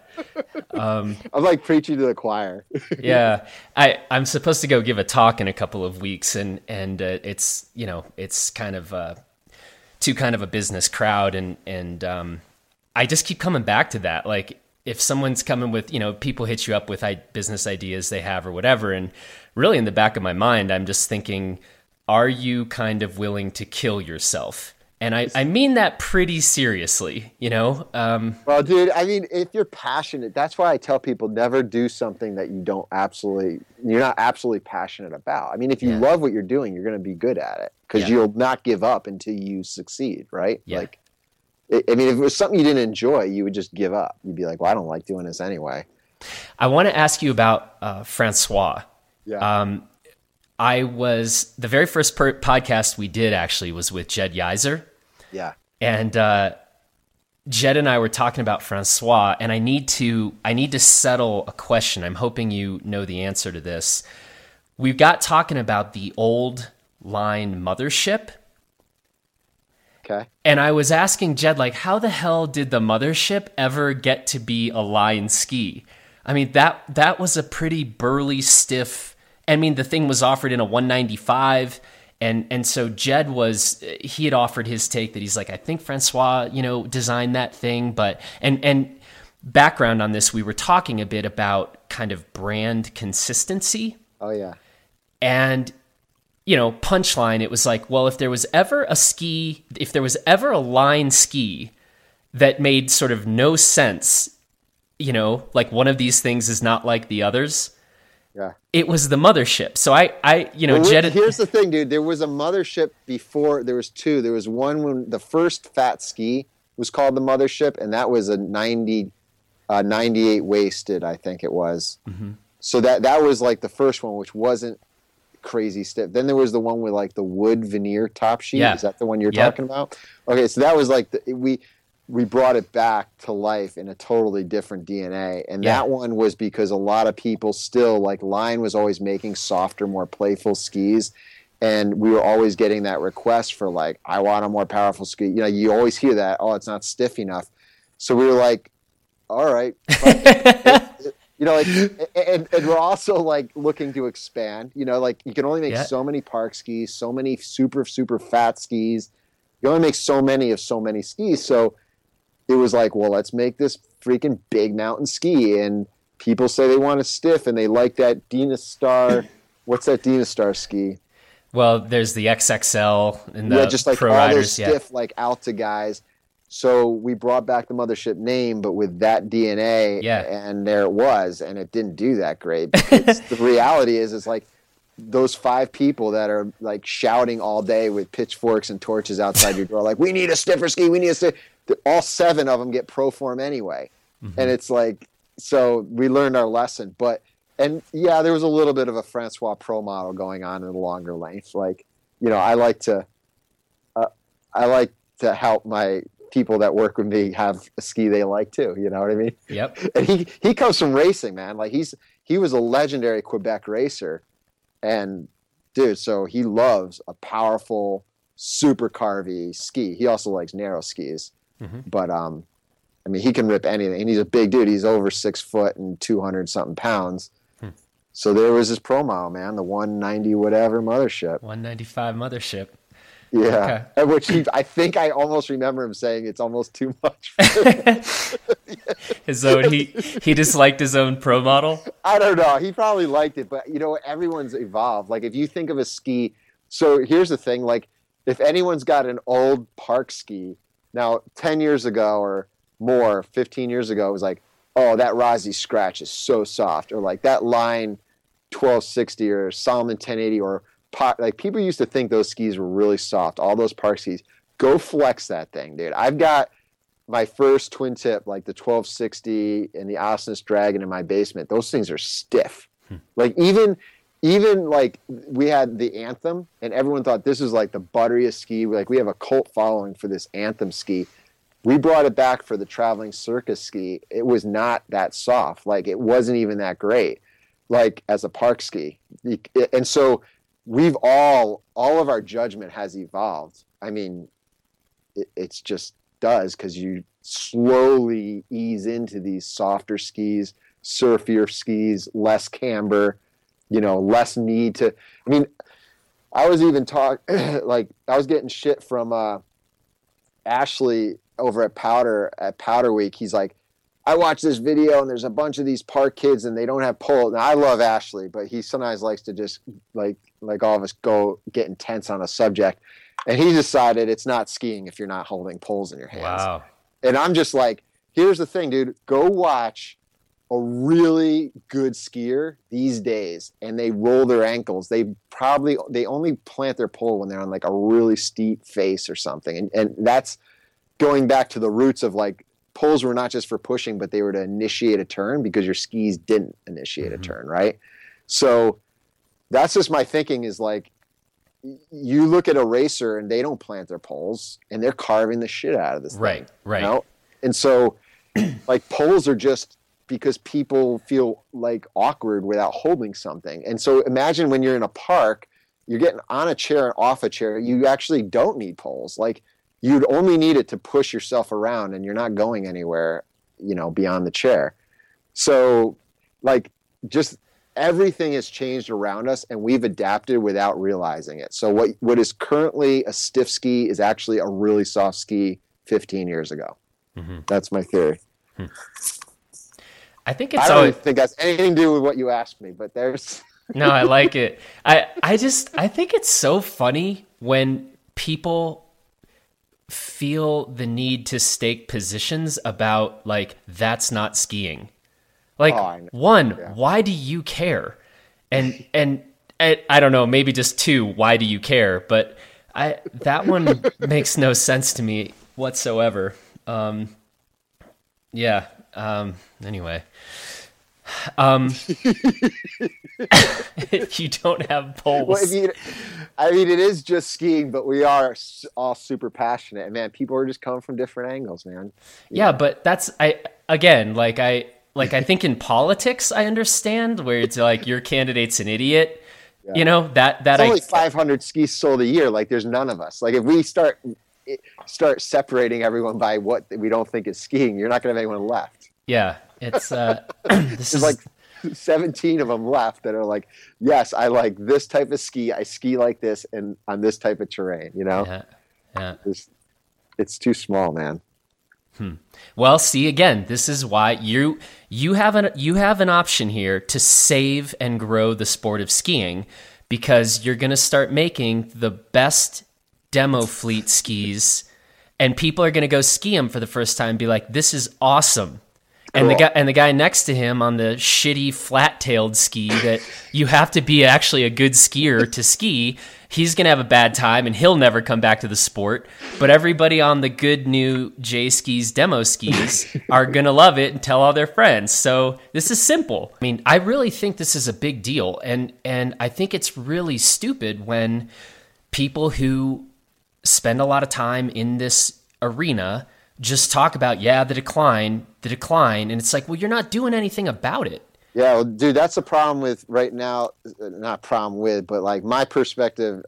I'm like preaching to the choir. Yeah. I'm supposed to go give a talk in a couple of weeks, and it's, you know, it's kind of to kind of a business crowd. And I just keep coming back to that. Like, if someone's coming with, you know, people hit you up with business ideas they have or whatever. And really in the back of my mind, I'm just thinking, are you kind of willing to kill yourself? And I mean that pretty seriously, you know? Well, dude, I mean, if you're passionate, that's why I tell people never do something that you're not absolutely passionate about. I mean, if you love what you're doing, you're going to be good at it, because you'll not give up until you succeed, right? Yeah. Like, I mean, if it was something you didn't enjoy, you would just give up. You'd be like, well, I don't like doing this anyway. I want to ask you about Francois. Yeah. The very first podcast we did actually was with Jed Yeiser. Yeah. And Jed and I were talking about Francois, and I need to settle a question. I'm hoping you know the answer to this. We got talking about the old line mothership. Okay. And I was asking Jed, like, how the hell did the mothership ever get to be a Line Ski? I mean, that was a pretty burly, stiff. I mean, the thing was offered in a 195, and so Jed had offered his take that he's like, I think Francois, you know, designed that thing, but and background on this, we were talking a bit about kind of brand consistency. Oh yeah. And, you know, punchline, it was like, well, if there was ever a Line Ski that made sort of no sense, you know, like one of these things is not like the others. Yeah. It was the mothership. So here's the thing, dude. There was a mothership before. There was two. There was one when the first fat ski was called the mothership, and that was a 98 waisted, I think it was. Mm-hmm. So that was like the first one, which wasn't crazy stiff. Then there was the one with like the wood veneer top sheet. Yeah. Is that the one you're talking about? Okay, so that was like we brought it back to life in a totally different DNA. And that one was because a lot of people still, like, Line was always making softer, more playful skis. And we were always getting that request for, like, I want a more powerful ski. You know, you always hear that, oh, it's not stiff enough. So we were like, all right. You know, like, and we're also, like, looking to expand. You know, like, you can only make so many park skis, so many super, super fat skis. You only make so many of so many skis. So it was like, well, let's make this freaking big mountain ski. And people say they want a stiff, and they like that Dynastar. What's that Dynastar ski? Well, there's the XXL and the just like pro all riders, those stiff like Alta guys. So we brought back the mothership name, but with that DNA, and there it was, and it didn't do that great. The reality is, it's like those five people that are like shouting all day with pitchforks and torches outside your door, like, we need a stiffer ski, we need a stiffer. All seven of them get pro form anyway. Mm-hmm. And it's like, so we learned our lesson. But, and yeah, there was a little bit of a Francois pro model going on in the longer length. Like, you know, I like to help my people that work with me have a ski they like too. You know what I mean? Yep. And he comes from racing, man. Like he was a legendary Quebec racer. And dude, so he loves a powerful, super carvy ski. He also likes narrow skis, but I mean, he can rip anything. And he's a big dude. He's over 6 foot and 200 something pounds. So there was his pro model, man, the 190 whatever mothership, 195 mothership. Yeah, okay. Which I think I almost remember him saying it's almost too much. His own, he disliked his own pro model. I don't know. He probably liked it, but you know, everyone's evolved. Like if you think of a ski, so here's the thing: like if anyone's got an old park ski now, 10 years ago or more, 15 years ago, it was like, oh, that Rossi scratch is so soft, or like that Line 1260 or Salomon 1080 or like people used to think those skis were really soft. All those park skis, go flex that thing, dude. I've got my first twin tip, like the 1260 and the Osnes Dragon in my basement. Those things are stiff. Like even like we had the Anthem, and everyone thought this is like the butteriest ski. Like we have a cult following for this Anthem ski. We brought it back for the Traveling Circus ski. It was not that soft. Like it wasn't even that great. Like as a park ski, and so. We've all of our judgment has evolved. I mean, it's just does because you slowly ease into these softer skis, surfier skis, less camber, you know, less need to. I mean, I was even I was getting shit from Ashley over at Powder Week. He's like, I watched this video and there's a bunch of these park kids and they don't have poles. Now I love Ashley, but he sometimes likes to just like all of us go get intense on a subject. And he decided it's not skiing if you're not holding poles in your hands. Wow. And I'm just like, here's the thing, dude, go watch a really good skier these days. And they roll their ankles. They only plant their pole when they're on like a really steep face or something. And that's going back to the roots of like, poles were not just for pushing, but they were to initiate a turn because your skis didn't initiate a turn, right? So that's just my thinking is like, you look at a racer and they don't plant their poles and they're carving the shit out of this thing. Right, you know? And so like poles are just because people feel like awkward without holding something. And so imagine when you're in a park, you're getting on a chair and off a chair, you actually don't need poles. Like you'd only need it to push yourself around and you're not going anywhere, you know, beyond the chair. So like just everything has changed around us and we've adapted without realizing it. So what is currently a stiff ski is actually a really soft ski 15 years ago. That's my theory. I think I don't even think that's anything to do with what you asked me, but there's no, I like it. I think it's so funny when people feel the need to stake positions about like that's not skiing. Like why do you care? And I don't know, maybe just two, why do you care? But that one makes no sense to me whatsoever. Anyway. If you don't have poles, it is just skiing, but we are all super passionate, and man, people are just coming from different angles, man. Yeah, but that's I think in politics I understand where it's like your candidate's an idiot. Yeah. You know that it's only 500 skis sold a year. Like there's none of us. Like if we start separating everyone by what we don't think is skiing, you're not going to have anyone left. Yeah. It's there's like 17 of them left that are like, yes, I like this type of ski. I ski like this and on this type of terrain, you know? Yeah. It's too small, man. Well, see, again, this is why you have an option here to save and grow the sport of skiing because you're going to start making the best demo fleet skis, and people are going to go ski them for the first time and be like, this is awesome. Cool. And the guy next to him on the shitty flat-tailed ski that you have to be actually a good skier to ski, he's going to have a bad time and he'll never come back to the sport. But everybody on the good new J Skis demo skis are going to love it and tell all their friends. So this is simple. I mean, I really think this is a big deal. And I think it's really stupid when people who spend a lot of time in this arena just talk about, the decline. And it's like, well, you're not doing anything about it. Yeah, well, dude, that's the problem with right now, not problem with, but like my perspective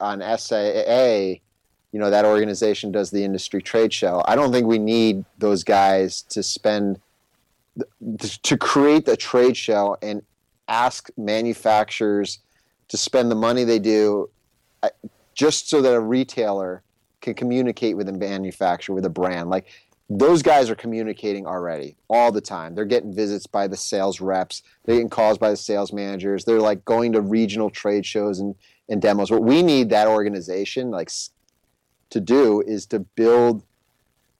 on SIA, you know, that organization does the industry trade show. I don't think we need those guys to create the trade show and ask manufacturers to spend the money they do just so that a retailer can communicate with a manufacturer, with a brand. Like, those guys are communicating already all the time. They're getting visits by the sales reps. They're getting calls by the sales managers. They're like going to regional trade shows and demos. What we need that organization like to do is to build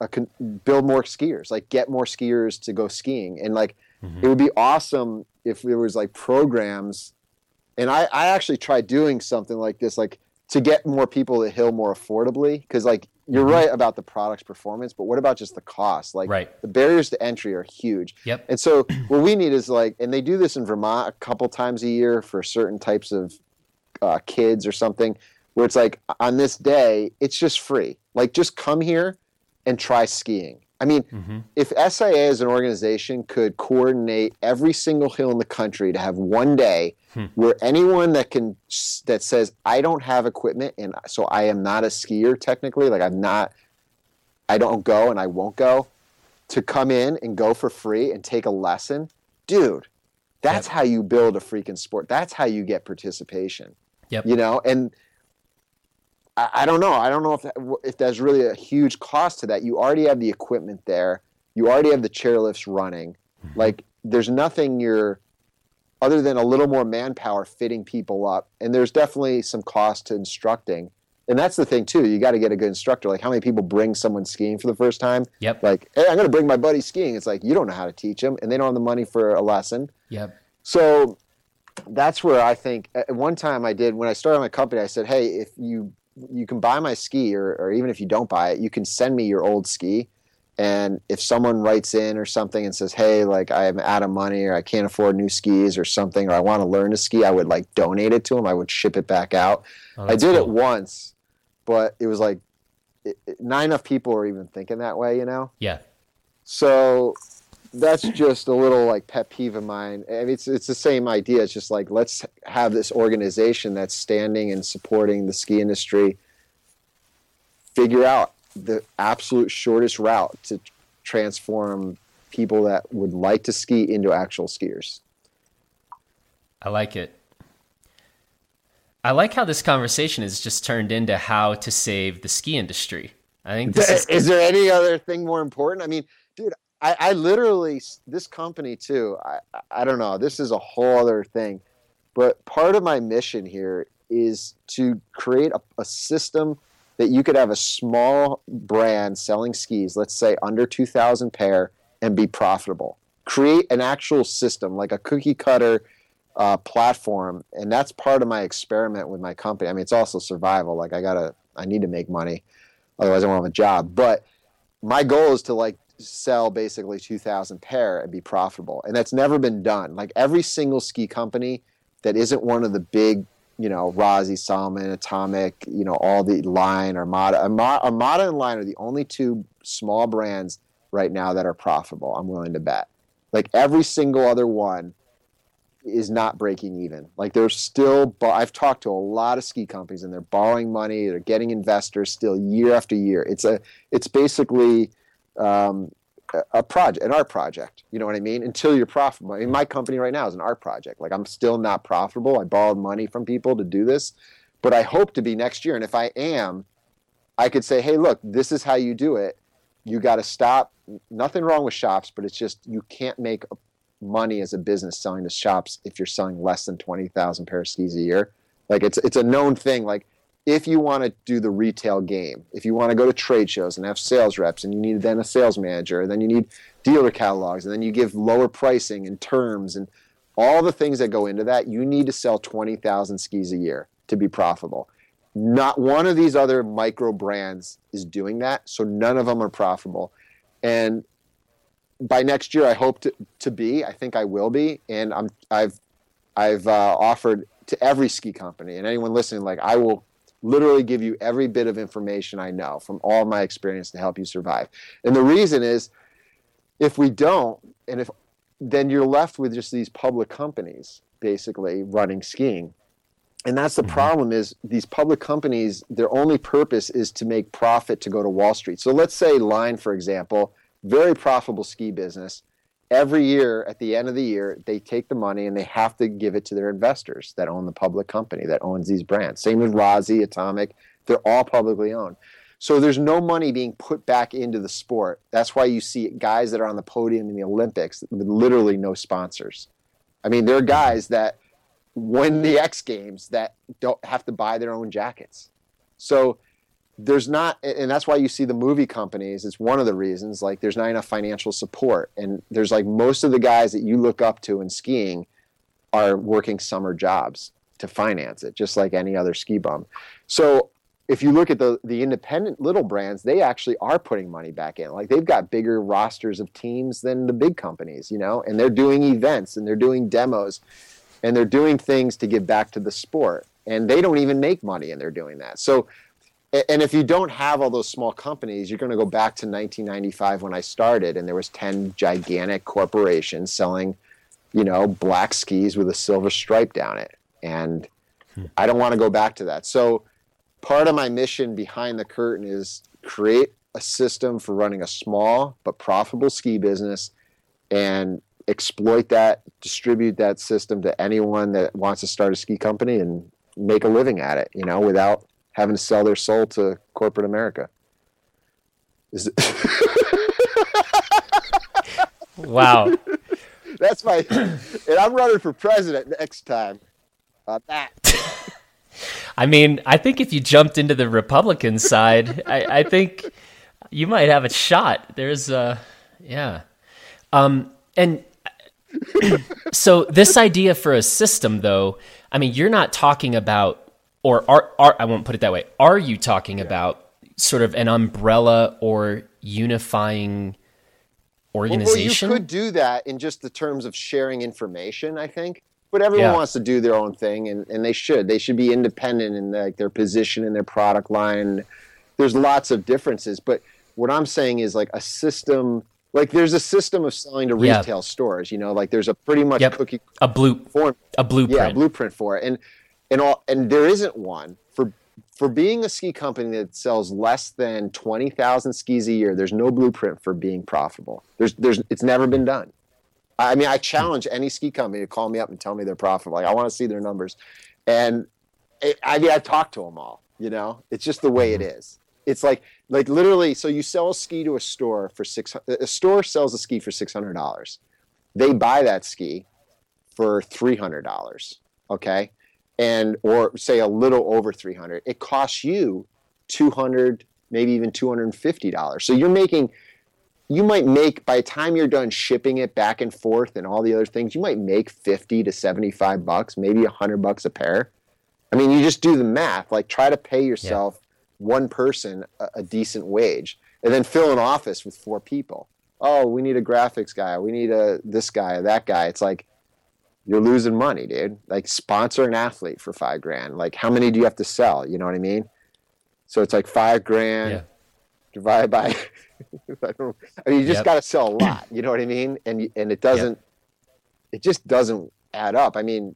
more skiers, like get more skiers to go skiing. And like, It would be awesome if there was like programs. And I actually tried doing something like this, like to get more people to hill more affordably. Cause like, you're right about the product's performance, but what about just the cost? Like The barriers to entry are huge. Yep. And so what we need is like, and they do this in Vermont a couple times a year for certain types of kids or something, where it's like on this day, it's just free. Like just come here and try skiing. I mean, if SIA as an organization could coordinate every single hill in the country to have one day where anyone that says, I don't have equipment and so I am not a skier technically, like I don't go and I won't go, to come in and go for free and take a lesson, dude, that's how you build a freaking sport. That's how you get participation, you know? And I don't know. I don't know if there's really a huge cost to that. You already have the equipment there. You already have the chairlifts running. Like, there's nothing other than a little more manpower fitting people up. And there's definitely some cost to instructing. And that's the thing, too. You got to get a good instructor. Like, how many people bring someone skiing for the first time? Yep. Like, hey, I'm going to bring my buddy skiing. It's like, you don't know how to teach them, and they don't have the money for a lesson. Yep. So that's where I think at one time I did, when I started my company, I said, hey, if you can buy my ski or even if you don't buy it, you can send me your old ski. And if someone writes in or something and says, hey, like I'm out of money or I can't afford new skis or something, or I want to learn to ski, I would like donate it to them. I would ship it back out. Oh, I did it once, but it was like not enough people are even thinking that way, you know? Yeah. So that's just a little like pet peeve of mine. I mean, it's the same idea. It's just like, let's have this organization that's standing and supporting the ski industry figure out the absolute shortest route to transform people that would like to ski into actual skiers. I like it. I like how this conversation has just turned into how to save the ski industry. I think this is there any other thing more important? I mean, dude, I literally, this company too, I don't know, this is a whole other thing, but part of my mission here is to create a system that you could have a small brand selling skis, let's say under 2,000 pair, and be profitable. Create an actual system, like a cookie cutter platform, and that's part of my experiment with my company. I mean, it's also survival, like I need to make money, otherwise I won't have a job, but my goal is to like, sell basically 2,000 pair and be profitable. And that's never been done. Like every single ski company that isn't one of the big, you know, Rossi, Salomon, Atomic, you know, all the Line, Armada and Line are the only two small brands right now that are profitable, I'm willing to bet. Like every single other one is not breaking even. Like they're still, I've talked to a lot of ski companies and they're borrowing money, they're getting investors still year after year. It's basically a project, an art project, you know what I mean? Until you're profitable. I mean, my company right now is an art project. Like I'm still not profitable. I borrowed money from people to do this, but I hope to be next year. And if I am, I could say, hey, look, this is how you do it. You got to stop. Nothing wrong with shops, but it's just, you can't make money as a business selling to shops if you're selling less than 20,000 pair of skis a year. Like it's a known thing. Like if you want to do the retail game, if you want to go to trade shows and have sales reps, and you need then a sales manager, and then you need dealer catalogs, and then you give lower pricing and terms and all the things that go into that, you need to sell 20,000 skis a year to be profitable. Not one of these other micro brands is doing that, so none of them are profitable. And by next year, I hope to be. I think I will be, and I've offered to every ski company and anyone listening. Like I will literally give you every bit of information I know from all my experience to help you survive. And the reason is, if we don't, and if then you're left with just these public companies basically running skiing. And that's the problem is these public companies, their only purpose is to make profit to go to Wall Street. So let's say Line, for example, very profitable ski business. Every year, at the end of the year, they take the money and they have to give it to their investors that own the public company that owns these brands. Same with Rossi, Atomic. They're all publicly owned. So there's no money being put back into the sport. That's why you see guys that are on the podium in the Olympics with literally no sponsors. I mean, there are guys that win the X Games that don't have to buy their own jackets. So there's not, and that's why you see the movie companies. It's one of the reasons, like there's not enough financial support. And there's like most of the guys that you look up to in skiing are working summer jobs to finance it, just like any other ski bum. So if you look at the independent little brands, they actually are putting money back in. Like they've got bigger rosters of teams than the big companies, you know, and they're doing events and they're doing demos and they're doing things to give back to the sport, and they don't even make money and they're doing that. So, and if you don't have all those small companies, you're going to go back to 1995 when I started, and there was 10 gigantic corporations selling, you know, black skis with a silver stripe down it. And I don't want to go back to that. So part of my mission behind the curtain is create a system for running a small but profitable ski business and exploit that, distribute that system to anyone that wants to start a ski company and make a living at it, you know, without having to sell their soul to corporate America. Wow. That's my, and I'm running for president next time. I mean, I think if you jumped into the Republican side, I think you might have a shot. There's, yeah. And so this idea for a system, though, I mean, you're not talking about, or are I won't put it that way. Are you talking about sort of an umbrella or unifying organization? Well, you could do that in just the terms of sharing information, I think. But everyone wants to do their own thing, and they should. They should be independent in like their position and their product line. There's lots of differences. But what I'm saying is like a system, like there's a system of selling to retail stores, you know, like there's a pretty much cookie. A blueprint. Yeah, a blueprint for it. And there isn't one. For being a ski company that sells less than 20,000 skis a year, there's no blueprint for being profitable. It's never been done. I mean, I challenge any ski company to call me up and tell me they're profitable. Like, I want to see their numbers. And I've talked to them all, you know? It's just the way it is. It's like literally, so you sell a ski to a store for $600. A store sells a ski for $600. They buy that ski for $300, okay? And, or say a little over $300. It costs you $200, maybe even $250. So you're making... You might make, by the time you're done shipping it back and forth and all the other things, you might make $50 to $75, maybe $100 a pair. I mean, you just do the math. Like, try to pay yourself one person a decent wage, and then fill an office with four people. Oh, we need a graphics guy. We need a this guy, that guy. It's like you're losing money, dude. Like, sponsor an athlete for $5,000. Like, how many do you have to sell? You know what I mean? So it's like $5,000 divided by. I mean, you just got to sell a lot, you know what I mean? And it doesn't, it just doesn't add up. I mean,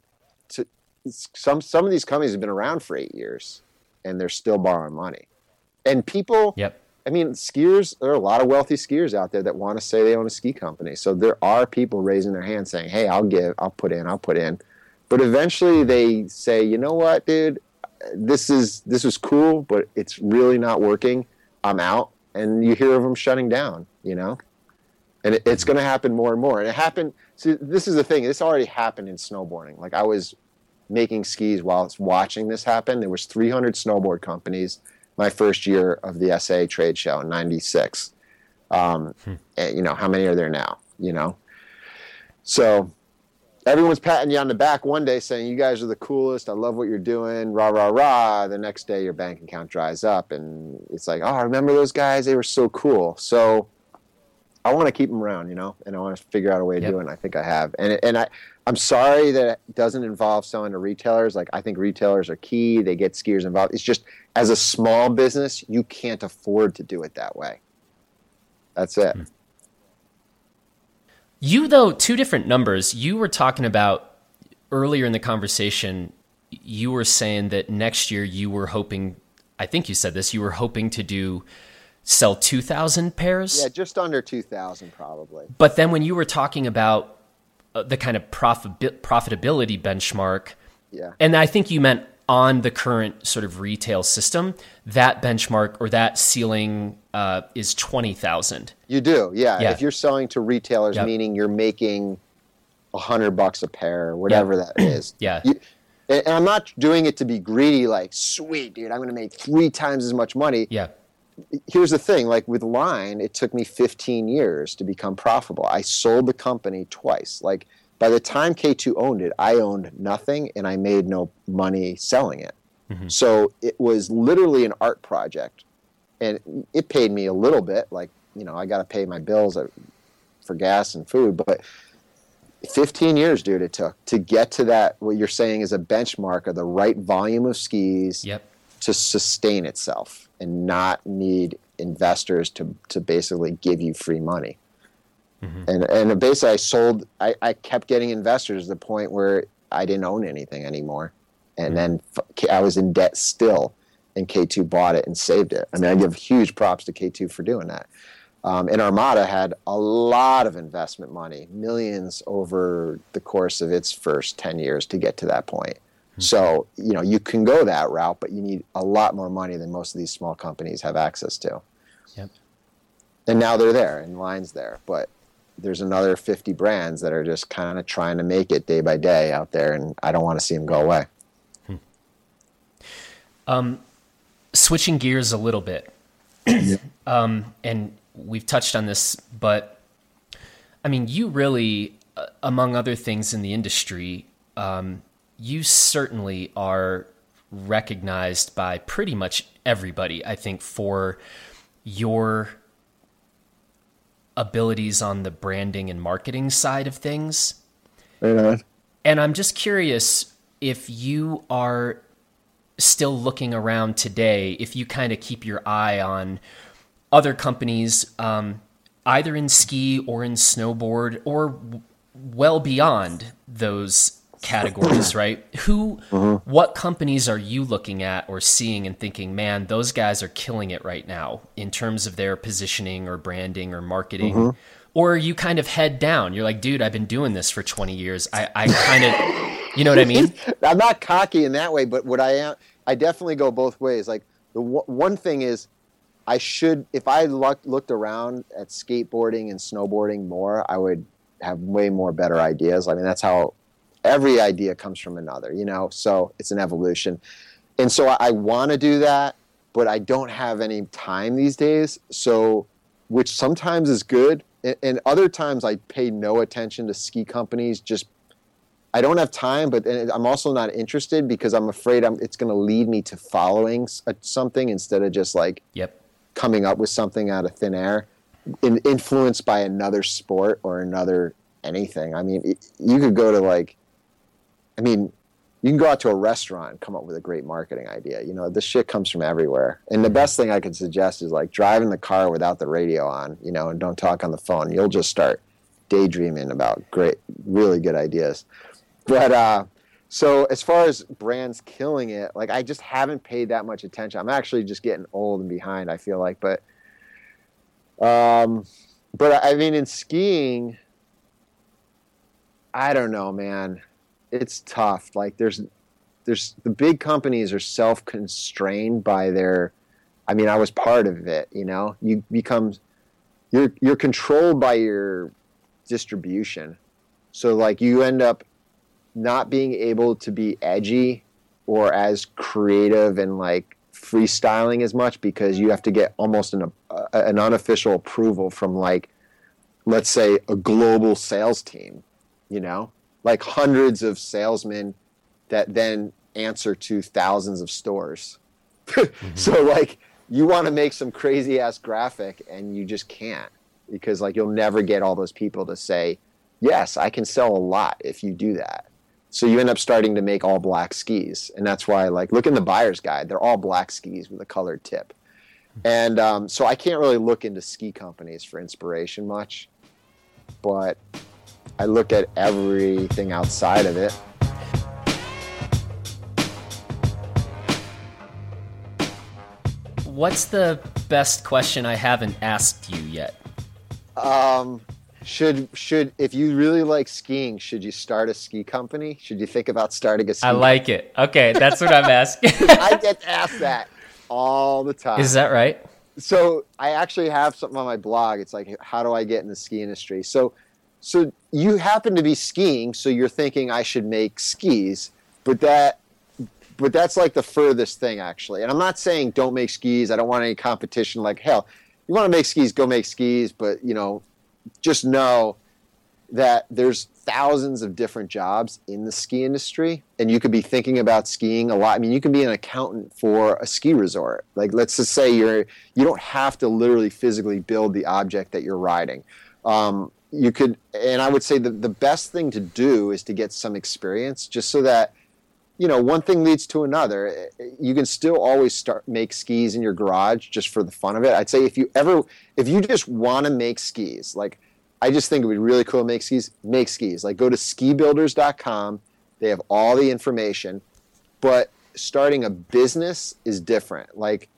some of these companies have been around for 8 years and they're still borrowing money. And people, I mean, skiers, there are a lot of wealthy skiers out there that want to say they own a ski company. So there are people raising their hand saying, hey, I'll put in. But eventually they say, you know what, dude, this was cool, but it's really not working. I'm out. And you hear of them shutting down, you know? And it's going to happen more and more. And it happened – see, this is the thing. This already happened in snowboarding. Like, I was making skis while it's watching this happen. There was 300 snowboard companies my first year of the SA trade show in 96. And, you know, how many are there now, you know? So everyone's patting you on the back one day saying, you guys are the coolest. I love what you're doing. Rah, rah, rah. The next day your bank account dries up and it's like, oh, remember those guys? They were so cool. So I want to keep them around, you know, and I want to figure out a way to do it. And I think I have. And I'm sorry that it doesn't involve selling to retailers. Like, I think retailers are key. They get skiers involved. It's just, as a small business, you can't afford to do it that way. That's it. You, though, two different numbers. You were talking about earlier in the conversation, you were saying that next year you were hoping, I think you said this, you were hoping to do sell 2,000 pairs? Yeah, just under 2,000 probably. But then when you were talking about the kind of profitability benchmark, and I think you meant on the current sort of retail system, that benchmark or that ceiling is 20,000. You do, yeah. If you're selling to retailers, meaning you're making $100 a pair, whatever that is. And I'm not doing it to be greedy, like, sweet, dude, I'm going to make 3 times as much money. Yeah. Here's the thing, like with Line, it took me 15 years to become profitable. I sold the company twice. Like, by the time K2 owned it, I owned nothing and I made no money selling it. Mm-hmm. So it was literally an art project, and it paid me a little bit. Like, you know, I got to pay my bills for gas and food, but 15 years, dude, it took to get to that, what you're saying is a benchmark of the right volume of skis to sustain itself and not need investors to basically give you free money. Mm-hmm. And basically I kept getting investors to the point where I didn't own anything anymore. And then I was in debt still, and K2 bought it and saved it. I mean, I give huge props to K2 for doing that. And Armada had a lot of investment money, millions over the course of its first 10 years to get to that point. Mm-hmm. So, you know, you can go that route, but you need a lot more money than most of these small companies have access to. Yep. And now they're there and Line's there, but there's another 50 brands that are just kind of trying to make it day by day out there, and I don't want to see them go away. Switching gears a little bit, and we've touched on this, but I mean, you really, among other things in the industry, you certainly are recognized by pretty much everybody, I think, for your abilities on the branding and marketing side of things. Yeah. And I'm just curious if you are still looking around today, if you kind of keep your eye on other companies, either in ski or in snowboard or well beyond those categories, right? What companies are you looking at or seeing and thinking, man, those guys are killing it right now in terms of their positioning or branding or marketing? Mm-hmm. Or are you kind of head down? You're like, dude, I've been doing this for 20 years. I kind of, you know what I mean? I'm not cocky in that way, but what I am, I definitely go both ways. Like, the one thing is, I should, if I looked around at skateboarding and snowboarding more, I would have way more better ideas. I mean, that's how every idea comes from another, you know, so it's an evolution. And so I want to do that, but I don't have any time these days. So, which sometimes is good. And other times I pay no attention to ski companies. Just, I don't have time, but I'm also not interested because I'm afraid it's going to lead me to following something instead of just like coming up with something out of thin air, influenced by another sport or another anything. I mean, you could go to like, I mean, you can go out to a restaurant and come up with a great marketing idea. You know, this shit comes from everywhere. And the best thing I could suggest is like drive in the car without the radio on, you know, and don't talk on the phone. You'll just start daydreaming about great, really good ideas. But so as far as brands killing it, like I just haven't paid that much attention. I'm actually just getting old and behind, I feel like. But I mean, in skiing, I don't know, man. It's tough. Like there's the big companies are self-constrained by their, I mean, I was part of it, you know, you're controlled by your distribution. So like you end up not being able to be edgy or as creative and like freestyling as much, because you have to get almost an unofficial approval from, like, let's say a global sales team, you know, like hundreds of salesmen that then answer to thousands of stores. Mm-hmm. So like you want to make some crazy ass graphic and you just can't, because like you'll never get all those people to say, yes, I can sell a lot if you do that. So you end up starting to make all black skis. And that's why, like, look in the buyer's guide, they're all black skis with a colored tip. And so I can't really look into ski companies for inspiration much, but I look at everything outside of it. What's the best question I haven't asked you yet? Should if you really like skiing, should you start a ski company? Should you think about starting a ski company? I like it. Okay, that's what I'm asking. I get asked that all the time. Is that right? So I actually have something on my blog. It's like, how do I get in the ski industry? So you happen to be skiing, so you're thinking I should make skis, but that's like the furthest thing, actually. And I'm not saying don't make skis. I don't want any competition. Like, hell, you want to make skis, go make skis, but, you know, just know that there's thousands of different jobs in the ski industry, and you could be thinking about skiing a lot. I mean, you can be an accountant for a ski resort. Like, let's just say you don't have to literally physically build the object that you're riding. You could, and I would say the best thing to do is to get some experience, just so that, you know, one thing leads to another. You can still always make skis in your garage just for the fun of it. I'd say if you just want to make skis, like, I just think it would be really cool to make skis. Make skis. Like, go to skibuilders.com. They have all the information. But starting a business is different. Like,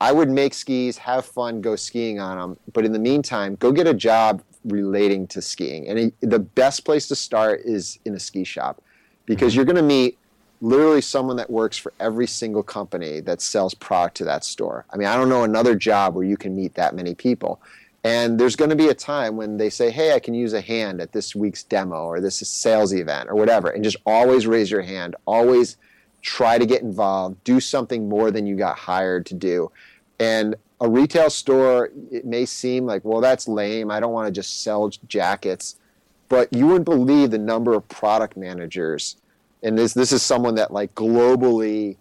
I would make skis, have fun, go skiing on them. But in the meantime, go get a job relating to skiing. And the best place to start is in a ski shop, because you're going to meet literally someone that works for every single company that sells product to that store. I mean, I don't know another job where you can meet that many people. And there's going to be a time when they say, hey, I can use a hand at this week's demo or this sales event or whatever. And just always raise your hand. Always try to get involved. Do something more than you got hired to do. And a retail store, it may seem like, well, that's lame. I don't want to just sell jackets. But you wouldn't believe the number of product managers. And this is someone that, like, globally,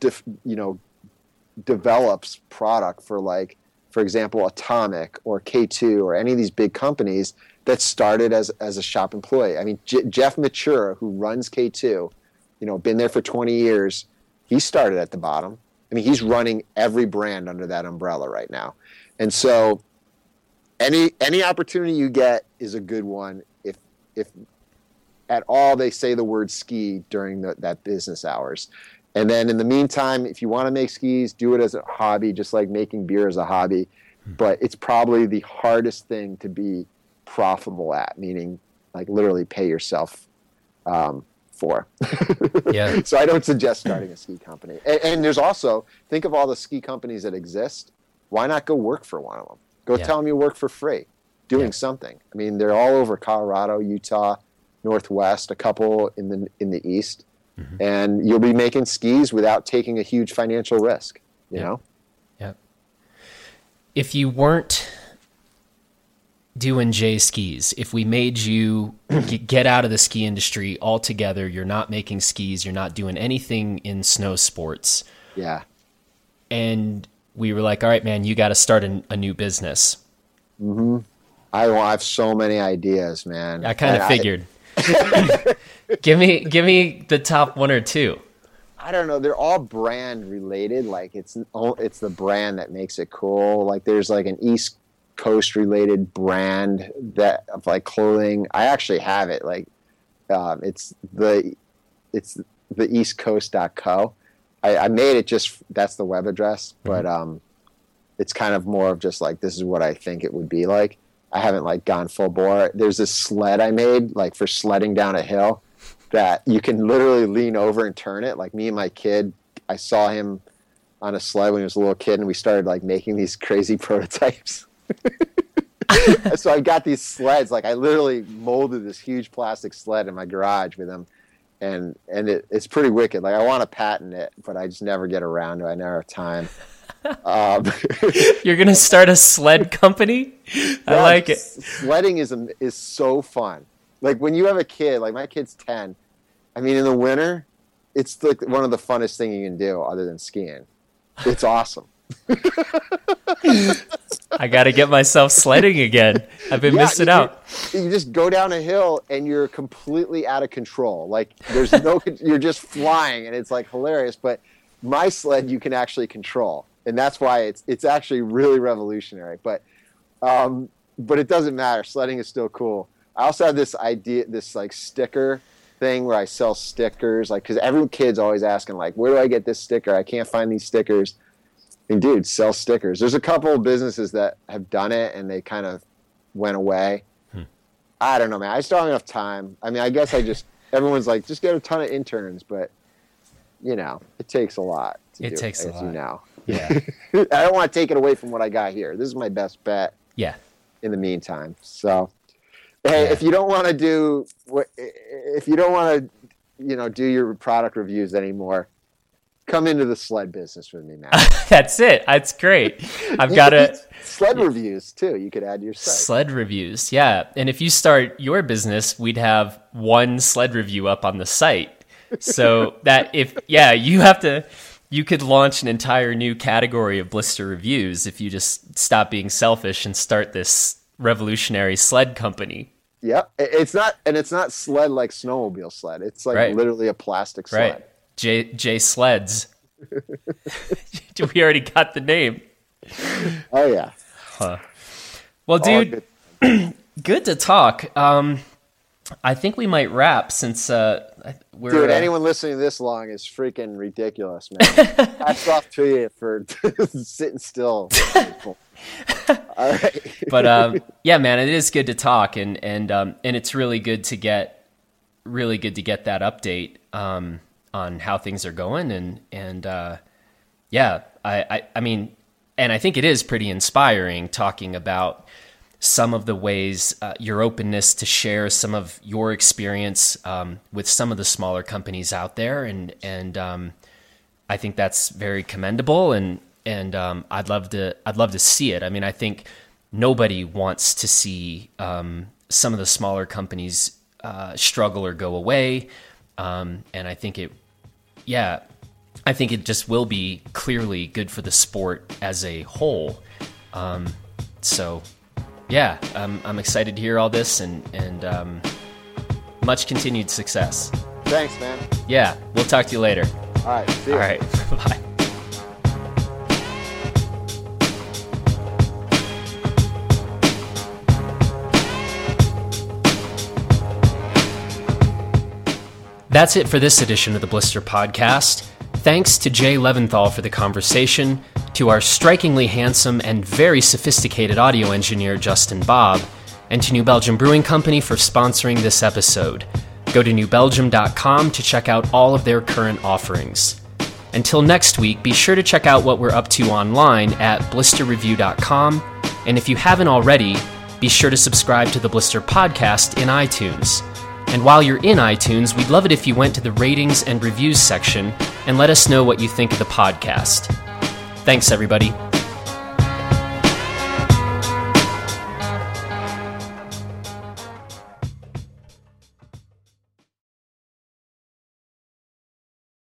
develops product for, like, for example, Atomic or K2 or any of these big companies that started as a shop employee. I mean, Jeff Mature, who runs K2, you know, been there for 20 years. He started at the bottom. I mean, he's running every brand under that umbrella right now. And so, any opportunity you get is a good one if at all they say the word ski during that business hours. And then in the meantime, if you want to make skis, do it as a hobby, just like making beer is a hobby. But it's probably the hardest thing to be profitable at, meaning, like, literally pay yourself for. Yeah. So I don't suggest starting a ski company. And there's also, think of all the ski companies that exist. Why not go work for one of them? Go tell them you work for free, doing something. I mean, they're all over Colorado, Utah, Northwest, a couple in the East, mm-hmm. and you'll be making skis without taking a huge financial risk, you know? Yeah. If you weren't doing J Skis, if we made you get out of the ski industry altogether, you're not making skis, you're not doing anything in snow sports. Yeah. And we were like, all right, man, you got to start a new business. Mm-hmm. I have so many ideas, man. I kind of figured. Give me the top one or two. I don't know. They're all brand related. Like, it's the brand that makes it cool. Like, there's like an East Coast related brand that of like clothing. I actually have it. Like, it's the eastcoast.co. I made it just, that's the web address, mm-hmm. but it's kind of more of just like, this is what I think it would be like. I haven't, like, gone full bore. There's this sled I made, like, for sledding down a hill that you can literally lean over and turn it. Like, me and my kid, I saw him on a sled when he was a little kid, and we started, like, making these crazy prototypes. So I've got these sleds. Like I literally molded this huge plastic sled in my garage with them, and it's pretty wicked. Like I want to patent it, but I just never get around to it. I never have time. You're gonna start a sled company? I like it. Sledding is so fun. Like when you have a kid, like my kid's 10. I mean, in the winter, it's like one of the funnest things you can do other than skiing. It's awesome. I got to get myself sledding again. I've been missing out. You just go down a hill and you're completely out of control. Like there's no, you're just flying and it's like hilarious. But my sled, you can actually control. And that's why it's actually really revolutionary. But it doesn't matter. Sledding is still cool. I also have this idea, this like sticker thing where I sell stickers, like because every kid's always asking, like, where do I get this sticker? I can't find these stickers. And dude, sell stickers. There's a couple of businesses that have done it and they kind of went away. I don't know, man. I just don't have enough time. I mean, I guess I just everyone's like, just get a ton of interns, but you know, it takes a lot. It takes a lot. You know. Yeah. I don't want to take it away from what I got here. This is my best bet. Yeah. In the meantime, so. Hey, yeah. If you don't want to, you know, do your product reviews anymore, come into the sled business with me, Matt. That's it. That's great. I've got to sled reviews too. You could add your site. Sled reviews, yeah. And if you start your business, we'd have one sled review up on the site. So that you could launch an entire new category of blister reviews if you just stop being selfish and start this revolutionary sled company. Yeah, it's not sled like snowmobile sled. It's like literally a plastic sled. Right. J Sleds. We already got the name. Oh yeah. Huh. Well, dude, good to talk. I think we might wrap since we're. Dude, anyone listening to this long is freaking ridiculous, man. Hats off to you for sitting still. All right. But yeah, man, it is good to talk, and it's really good to get that update on how things are going, and yeah, I mean, and I think it is pretty inspiring talking about some of the ways your openness to share some of your experience with some of the smaller companies out there, and I think that's very commendable and I'd love to see it. I mean, I think nobody wants to see some of the smaller companies struggle or go away. And I think it just will be clearly good for the sport as a whole. So yeah, I'm excited to hear all this and much continued success. Thanks, man. Yeah. We'll talk to you later. All right. See you. All right. Bye. That's it for this edition of the Blister Podcast. Thanks to Jay Leventhal for the conversation, to our strikingly handsome and very sophisticated audio engineer, Justin Bob, and to New Belgium Brewing Company for sponsoring this episode. Go to newbelgium.com to check out all of their current offerings. Until next week, be sure to check out what we're up to online at blisterreview.com, and if you haven't already, be sure to subscribe to the Blister Podcast in iTunes. And while you're in iTunes, we'd love it if you went to the ratings and reviews section and let us know what you think of the podcast. Thanks, everybody.